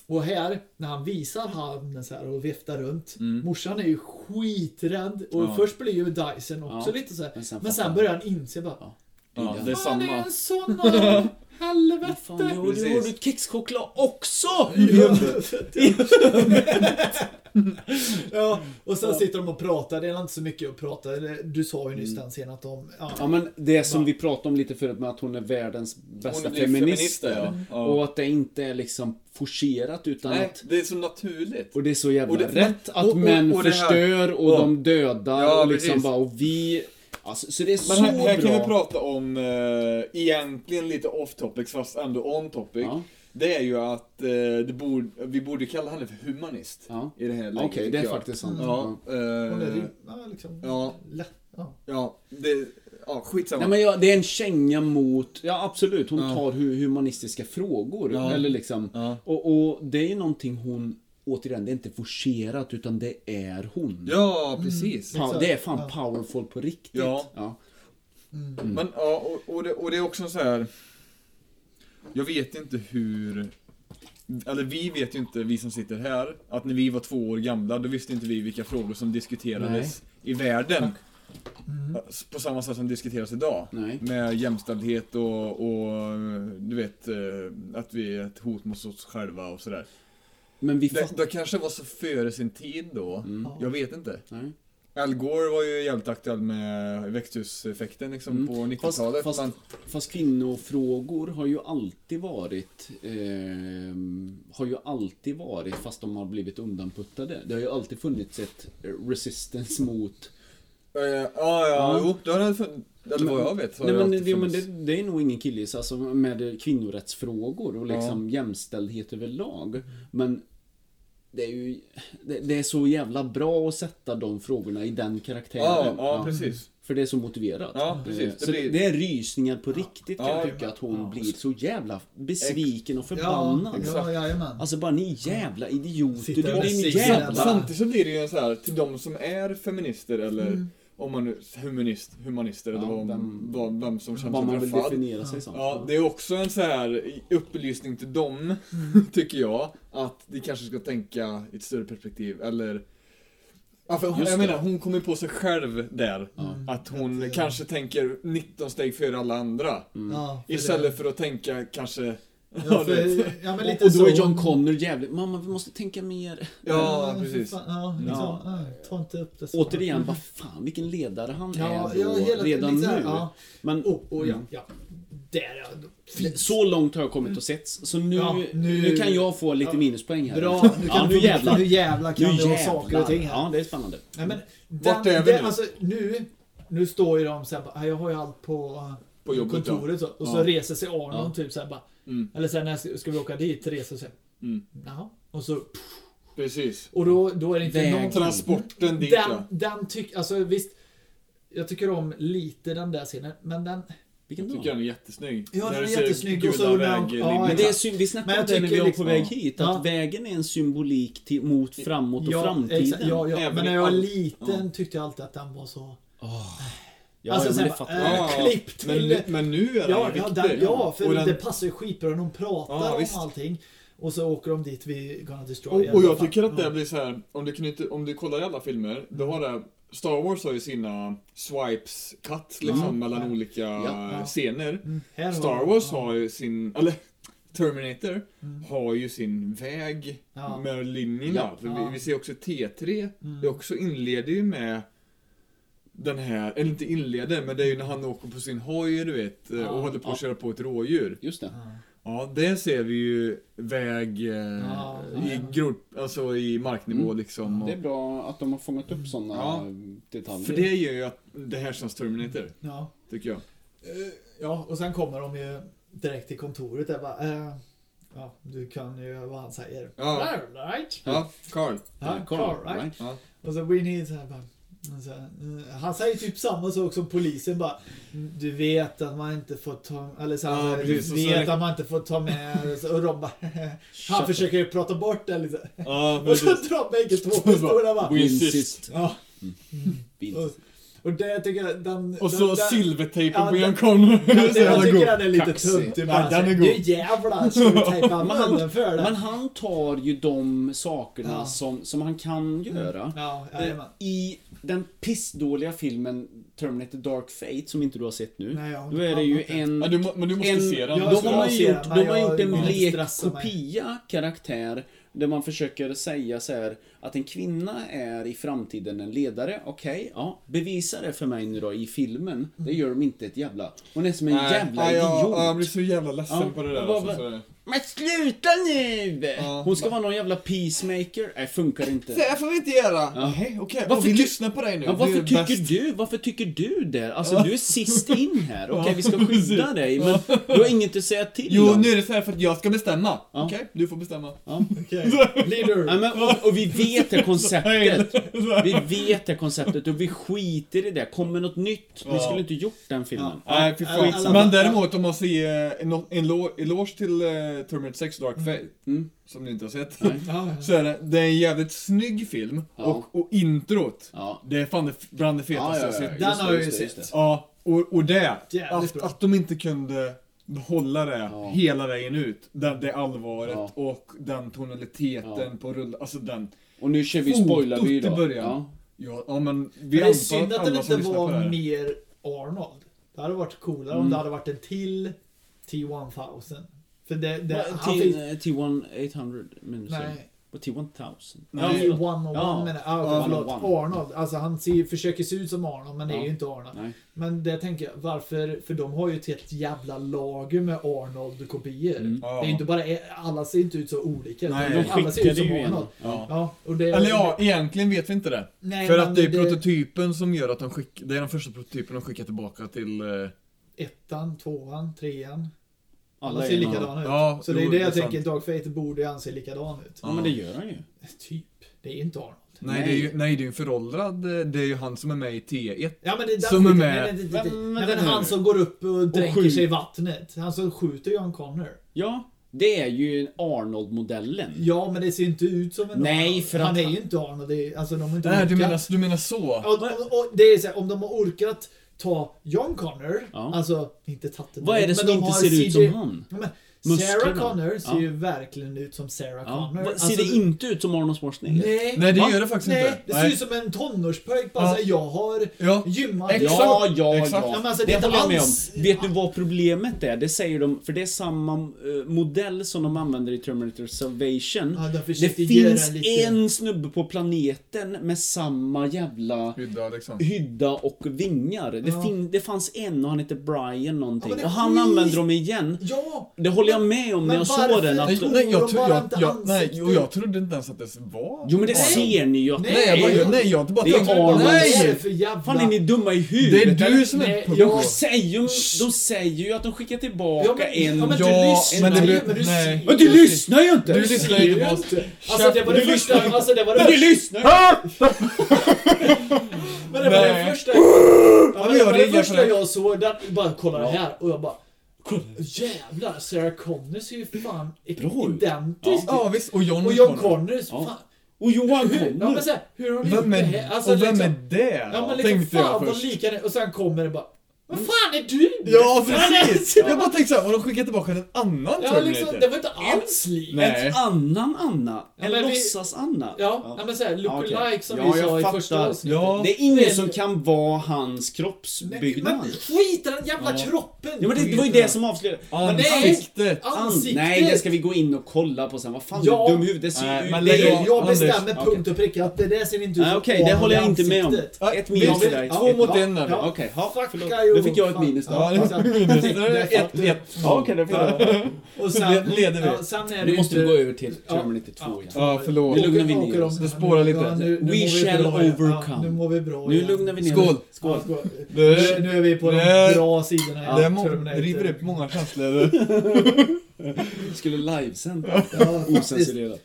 Och här, när han visar handen så här och viftar runt. Mm. Morsan är ju skiträdd. Och ja. Först blir ju Dyson också ja. Lite så här. Men sen, men sen börjar han inse bara... Ja, ja det är samma. Det är en sån av helvete. Fan, du har du kexchoklad också. Ja. Ja, och sen ja. Sitter de och pratar. Det är inte så mycket att prata. Du sa ju nyss den sen att de ja. Ja, men det som ja. Vi pratade om lite förut med att hon är världens bästa hon feminist, feminist ja. Ja. Och att det inte är liksom forcerat utan nej, att det är så naturligt. Och det är så jävla det, rätt att och, och, män och, och förstör och ja. De dödar ja, och liksom bara, och vi alltså, så det är men så här, bra. Här kan vi prata om eh, egentligen lite off topics fast ändå on topic. Ja. Det är ju att eh, det borde, vi borde kalla henne för humanist ja. I det här läget. Okej, okay, det är jag. Faktiskt sant. Ja, ja. Eh, hon är ju ja, liksom ja. Lätt. Ja, ja det ja, skitsamma. Nej, men ja, det är en känga mot ja, absolut. Hon ja. Tar hu- humanistiska frågor ja. Eller liksom ja. och, och det är ju någonting hon återigen, det är inte forcerat utan det är hon. Ja, precis. Mm. Pa- det är fan ja. Powerful på riktigt. Ja. Ja. Mm. Mm. Men ja, och, och, det, och det är också så här. Jag vet inte hur... Eller vi vet ju inte, vi som sitter här, att när vi var två år gamla, då visste inte vi vilka frågor som diskuterades nej. I världen. Mm. På samma sätt som diskuteras idag. Nej. Med jämställdhet och, och du vet, att vi är ett hot mot oss själva och sådär. Men vi fatt... det, det kanske var så före sin tid då. Mm. Jag vet inte. Nej. Al Gore var ju jävligt aktuell med växthuseffekten liksom, mm. på nittiotalet. Fast, fast, fast kvinnofrågor har ju alltid varit, eh, har ju alltid varit, fast de har blivit undanputtade. Det har ju alltid funnits ett resistance mot... Uh, ja, ja, ja. Jo, det har funnits. Eller vad jag vet. Nej, men, det, men det, det är nog ingen killis alltså, med kvinnorättsfrågor och liksom ja. Jämställdhet överlag. Men... Det är ju det, det är så jävla bra att sätta de frågorna i den karaktären. Ja, ja, ja. Precis. För det är så motiverat. Ja, precis. Det, så blir... det är rysningar på riktigt ja, kan jag tycka att hon ja. Blir så jävla besviken och förbannad. Ja, exakt. Ja, ja, alltså bara ni jävla idioter. Du, ni jävla... Samtidigt så blir det ju så här till de som är feminister eller mm. om man nu humanist, humanister ja, eller vad, vem, vad, vem som känns vad man vill definiera sig som. Ja, det är också en så här upplysning till dem, tycker jag, att de kanske ska tänka i ett större perspektiv. Eller, ja, för hon, jag menar, hon kommer på sig själv där. Mm. Att hon mm. kanske tänker nitton steg före alla andra. Mm. Ja, för istället det. För att tänka kanske... Ja, för, ja, men lite och, och då är John Connor jävligt. Mamma, vi måste tänka mer. Ja, ja precis. Fan, ja, liksom, ja. Ta inte upp det. Återigen, vad fan, vilken ledare han ja, är ja, hela, redan liksom, nu. Ja. Men oh, oh, ja, ja. Där, så långt har jag kommit och sett. Så nu, ja, nu, nu kan jag få lite ja, minuspoäng här. Bra, nu, kan ja, nu jävlar. Nu jävlar kan du ha saker och ting här. Ja, det är spännande. Nej, men den, den, nu? Alltså, nu? Nu står ju de så här, jag har ju allt på... På jobbet, kontoret så, och ja. Så reser sig Arnold ja. Typ såhär bara mm. eller sen när ska, ska vi åka dit reser sig mm. jaha och så pff. Precis och då, då är det inte någon transporten dit den, ja. Den tycker alltså visst jag tycker om lite den där scenen, men den... Vilken jag tycker den är jättesnygg. Ja, den är jättesnygg. Och så väg, och ja, men det är syn- vi snackade om det när vi var liksom, på väg hit. Att ja. vägen är en symbolik till, mot framåt och ja, framtiden. Exa- ja, ja. Men när jag var liten ja. tyckte jag alltid att den var så... Oh. Ja, alltså, sen, bara, äh, klipp till... men, men nu är det ja, viktigt. Ja, ja, för den... det passar ju skitbra när de pratar ja, om visst. allting. Och så åker de dit vid Gonna Destroy. Och, och jag tycker att det blir så här... Om du, knyter, om du kollar i alla filmer, då har det... Star Wars har ju sina swipes cut liksom mm. mellan mm. olika ja. scener. Mm. Star Wars mm. har ju sin, eller Terminator mm. har ju sin väg ja. med linjerna. Ja. Vi, vi ser också T tre, mm. det också inleder ju med den här, eller inte inleder, men det är ju när han åker på sin hoj, du vet, ja. och håller på att ja. köra på ett rådjur. Just det. Mm. Ja, det ser vi ju väg eh, ja, i grop, alltså i marknivå mm. liksom. Och... det är bra att de har fångat upp sådana ja, detaljer. För det gör ju att det här känns Terminator, ja. tycker jag. Ja, och sen kommer de ju direkt till kontoret där bara, eh, ja, du kan ju vad han säger. Ja, right? Ja, Carl. Ja, Carl, right? Ja. Och så we need så här bara. Alltså, han säger typ samma sak som polisen bara, du vet att man inte får ta, eller så här, ja, du vet så att man inte får ta med, och, så, och de bara, han försöker ju prata bort det liksom. Ja, och så drar bägge två stora bara, we insist. Ja. Mm. Mm. Och, och det tycker jag, den, och så silvertejpen på John Connor. Jag tycker den är lite tunt. Det är jävlar ska vi tejpa mannen för det. Men han tar ju de sakerna ja. som, som han kan göra. Ja, ja, ja, i den pissdåliga filmen Terminator Dark Fate, som inte du har sett nu. Nej, då är det ju en... Men du, men du måste en, se den. De har gjort, de har gjort en blek kopia karaktär där man försöker säga så här, att en kvinna är i framtiden en ledare. Okej, okay, ja. Bevisa det för mig nu då i filmen. Det gör de inte ett jävla... Hon är som en nej, jävla nej, idiot. Ja, jag blir så jävla ledsen ja, på det där. Bara, alltså, så... Men sluta nu! Ja, hon ska men... vara någon jävla peacemaker. Nej, funkar inte. Det får vi inte göra. Ja. Okej, okay. Varför vi lyssnar på dig nu. Ja, varför, tycker bäst... du, varför tycker du det? Alltså, ja. du är sist in här. Okej, okay, vi ska skydda dig. Men ja. du har inget att säga till. Jo, nu är det så här för att jag ska bestämma. Ja. Okej, okay, du får bestämma. Ja. Okay. Leader. Ja, men, och, och vi vet det konceptet. Vi vet det konceptet och vi skiter i det. Kommer något nytt. Vi skulle inte gjort den filmen. Ja. Nej, för men däremot om man säger en, en eloge till Terminator sex Dark Fate mm. som ni inte har sett så är det, det är en jävligt snygg film ja. och, och introt ja. det är fan det bland det fetaste ja, ja, ja. jag sett. Den har jag ju sett. Ja, och, och det att, att de inte kunde hålla det ja. hela vägen ut den, det allvaret ja. och den tonaliteten ja. på rull, alltså den. Och nu kör vi spoilar vi då. Ja. Ja, ja, men vi men det är synd att det inte var mer Arnold. Det hade varit coolare mm. om det hade varit en till T tusen. För det, det, well, han t, fick... T arton hundra minus. Nej. T tusen. Nej, T etthundraett ja. men ah, Arnold. Alltså han ser, försöker se ut som Arnold men ja. är ju inte Arnold. Nej. Men det tänker jag, varför? För de har ju ett helt jävla lager med Arnold-kopior. Mm. Ja. Det är inte bara, alla ser inte ut så olika. Nej, de alla ser ut som Arnold. Ja. Ja, och det, eller ja, egentligen vet vi inte det. Nej, för att det är det... prototypen som gör att de skickar, det är den första prototypen de skickar tillbaka till... Eh... Ettan, tvåan, trean. Alla ser likadana ut. Ja, så det är det jag tänker, Dark Fate borde anse likadan ut. Ja, men det gör han ju. Typ, det är inte Arnold. Nej, nej. Det är ju, nej, det är ju föråldrad. Det är ju han som är med i T ett. Ja, men det är som är med. Nej, nej, nej, men han som går upp och dränker sig i vattnet. Han som skjuter John Connor. Ja, det är ju Arnold-modellen. Ja, men det ser inte ut som en nej, Arnold. För att han är ju inte Arnold. Det är, alltså, de har inte nej, du menar, du menar så. Och, och, och det är så här, om de har orkat ta John Connor, ja. alltså inte tatten. Vad är det som de inte ser C G... ut som han? Ja, Sarah Connor ser ja. ju verkligen ut som Sarah ja. Connor. Va, ser alltså... det inte ut som Arnold Schwarzenegger? Nej, Nej det Va? gör det faktiskt Nej. inte. Det ser ut som en tonårspojk. Bara ja. säger, jag har ja. gymmat. Exakt. Ja, ja, Exakt. ja. ja alltså, det, det håller jag med alls... om. Vet du vad problemet är? Det säger de, för det är samma uh, modell som de använder i Terminator Salvation. Ja, de det finns lite... en snubbe på planeten med samma jävla hydda, liksom. hydda och vingar. Ja. Det, fin- det fanns en och han heter Brian någonting. Ja, och han använder dem igen. Ja. Det håller jag med om när jag såg den. Att... Nej, jag, tro, jag, jag, nej, jo, jag trodde inte ens att det var... Jo, men det ser ni ju. Nej, jag bara... Nej, jag inte bara... Det är Arnold. Nej, fan är ni dumma i huvudet? Det är du som är... Jag säger, de säger ju att de skickar tillbaka en... Ja, men du lyssnar. Men du lyssnar ju inte. Du lyssnar ju inte. Alltså, det var det första... Men du lyssnar. Men det var det första... Ja, men det var det första jag såg. Där bara kollade här och jag bara... Jävlar, Sarah Connor ser ju fan identisk. Ja, visst. Och John och John Connor. Ja. Och Johan Connor. Ja, men så här, hur har de gjort det? Alltså, och vem liksom, är det? Ja, men liksom, tänkte fan, jag först. Lika, och sen kommer det bara... Vad fan är du? Ja, precis. Jag bara tänkte såhär, och de skickade tillbaka en annan ja, Terminator. Liksom, det var inte alls likt. En annan Anna. En ja, låtsas Anna. Ja, ja. ja, men såhär, look alike okay. som ja, vi sa i första avsnittet. Ja. Det är ingen det... som kan vara hans kroppsbyggnad. Men skit den jävla ja. kroppen. Ja, men det, det var ju det som avslöjade. Ansiktet. Ansiktet. Nej, det ska vi gå in och kolla på sen. Vad fan ja. är dum huvud? Det ser äh, ut. Men det, jag, jag bestämmer punkt okay. och pricka att det där ser inte ut som. Okej, det håller jag inte med om. Ett minus till dig. Två mot en. Okej, förlåt. Då fick jag ett minus då. Ja, det minus. ett, ett. Ja, okej, det blir och sen det leder vi. Ja, sen är det måste inte... gå över till Terminator ja. två. Ja, ja förlåt. Nu lugnar vi ner oss. Det spårar lite. Ja, nu, nu We shall overcome. Ja, nu mår vi bra. Nu igen. Lugnar vi ner. Skål. Skål. Skål. Nu, nu är vi på de bra sidorna här. Ja, det må- river upp många känslor. Skulle livesända. Ja, osensurerat.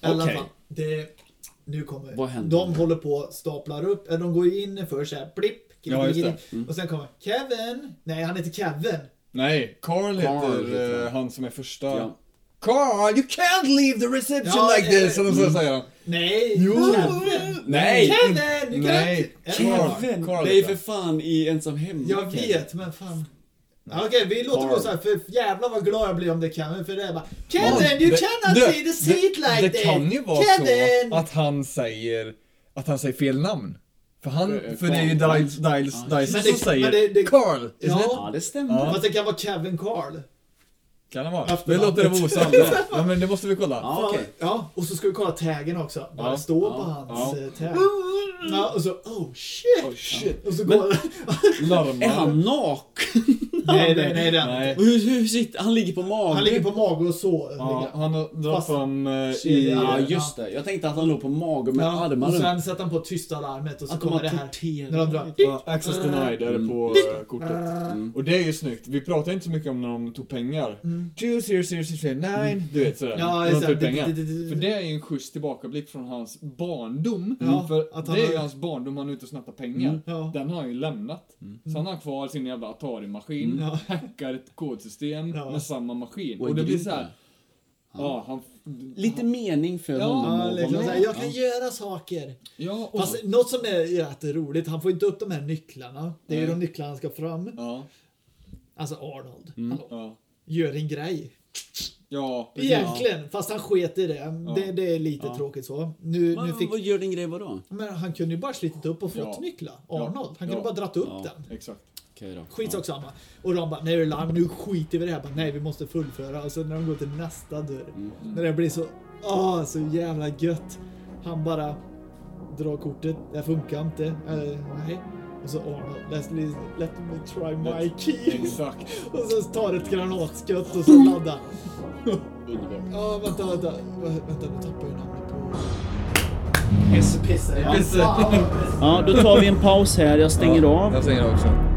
Alla okay. fan. Det nu kommer. Vad händer? De håller på staplar upp. Eller de går in för så här blipp. Ja, mm. Och sen kommer Kevin. Nej, han heter Kevin. Nej, Carl heter han som är första. Ja. Carl, you can't leave the reception ja, like this. Eller så säger han. Nej, jo. Kevin. Nej, Kevin. Nej, Kevin. Det är för fan i ensam hemma. Jag vet, men fan. Okej, okay, vi låter gå så här, för jävlar vad glad jag blir om det kan, för det är bara Kevin, you cannot see the seat like this. Det kan ju vara Kevin. Så att han säger att han säger fel namn. För han för, för det är ju Diles Diles ja. Diles som säger Carl. Ja, det stämmer. Fast det kan vara Kevin Carl. Kan det vara? Det låter det vara osant. Ja, men det måste vi kolla. Ja, okay. ja, och så ska vi kolla taggen också. Bara ja. Stå ja. På hans ja. Tag. Ja, och så oh shit. Oh, shit. Ja. Och så går men, är han naken? Nej, nej, nej, det nej. Hur, hur sitter han ligger på magen. Han ligger på magen och så. Ja, han drar fram i ja, just det. Jag tänkte att han låg på magen med ja, armarna. Och sen sätter han på tysta larmet och så kommer det här när de drar Access Denied mm. på mm. kortet. Mm. Och det är ju snyggt. Vi pratar inte så mycket om när de tog pengar. two zero zero nine Du vet sådär. Ja, de tog pengar. För det är ju en schysst tillbakablick från hans barndom. För det är ju hans barndom han är ute och snappar pengar. Den har han ju lämnat. Så han har kvar sin jävla Atari-maskin. Ja. Hackar ett kodsystem ja. Med samma maskin. Och, och det blir så här. Ja. Ja, han, lite han, mening för ja, honom. Ja, liksom, jag kan ja. Göra saker. Ja, och fast, något som är jätteroligt. Han får inte upp de här nycklarna. Det är ju de nycklarna han ska fram. Ja. Alltså Arnold. Mm. Ja. Gör en grej. Ja, egentligen, ja. Fast han sket i det. Ja. det Det är lite ja. Tråkigt så nu, men, nu fick... Vad gör din grej vadå? Men han kunde ju bara slitit upp och fått ja. Nyckla Arnold, han kunde ja. Bara dratt upp ja. den. Exakt. Skit också samma. Och de bara, nej det är larm, nu skiter vi det här. Bara, nej vi måste fullföra. Och så när de går till nästa dörr. Mm. När det blir så, åh så jävla gött. Han bara drar kortet, det funkar inte. Äh, nej. Och så Arnold, let me, let me try my key. Exakt. Och så tar ett granatskutt och så laddar. Underbart. Ja, vänta, vänta. Vänta, nu tappar jag namnet på... Pisse, pisse. Ja, då tar vi en paus här. Jag stänger ja, av. Jag stänger av också.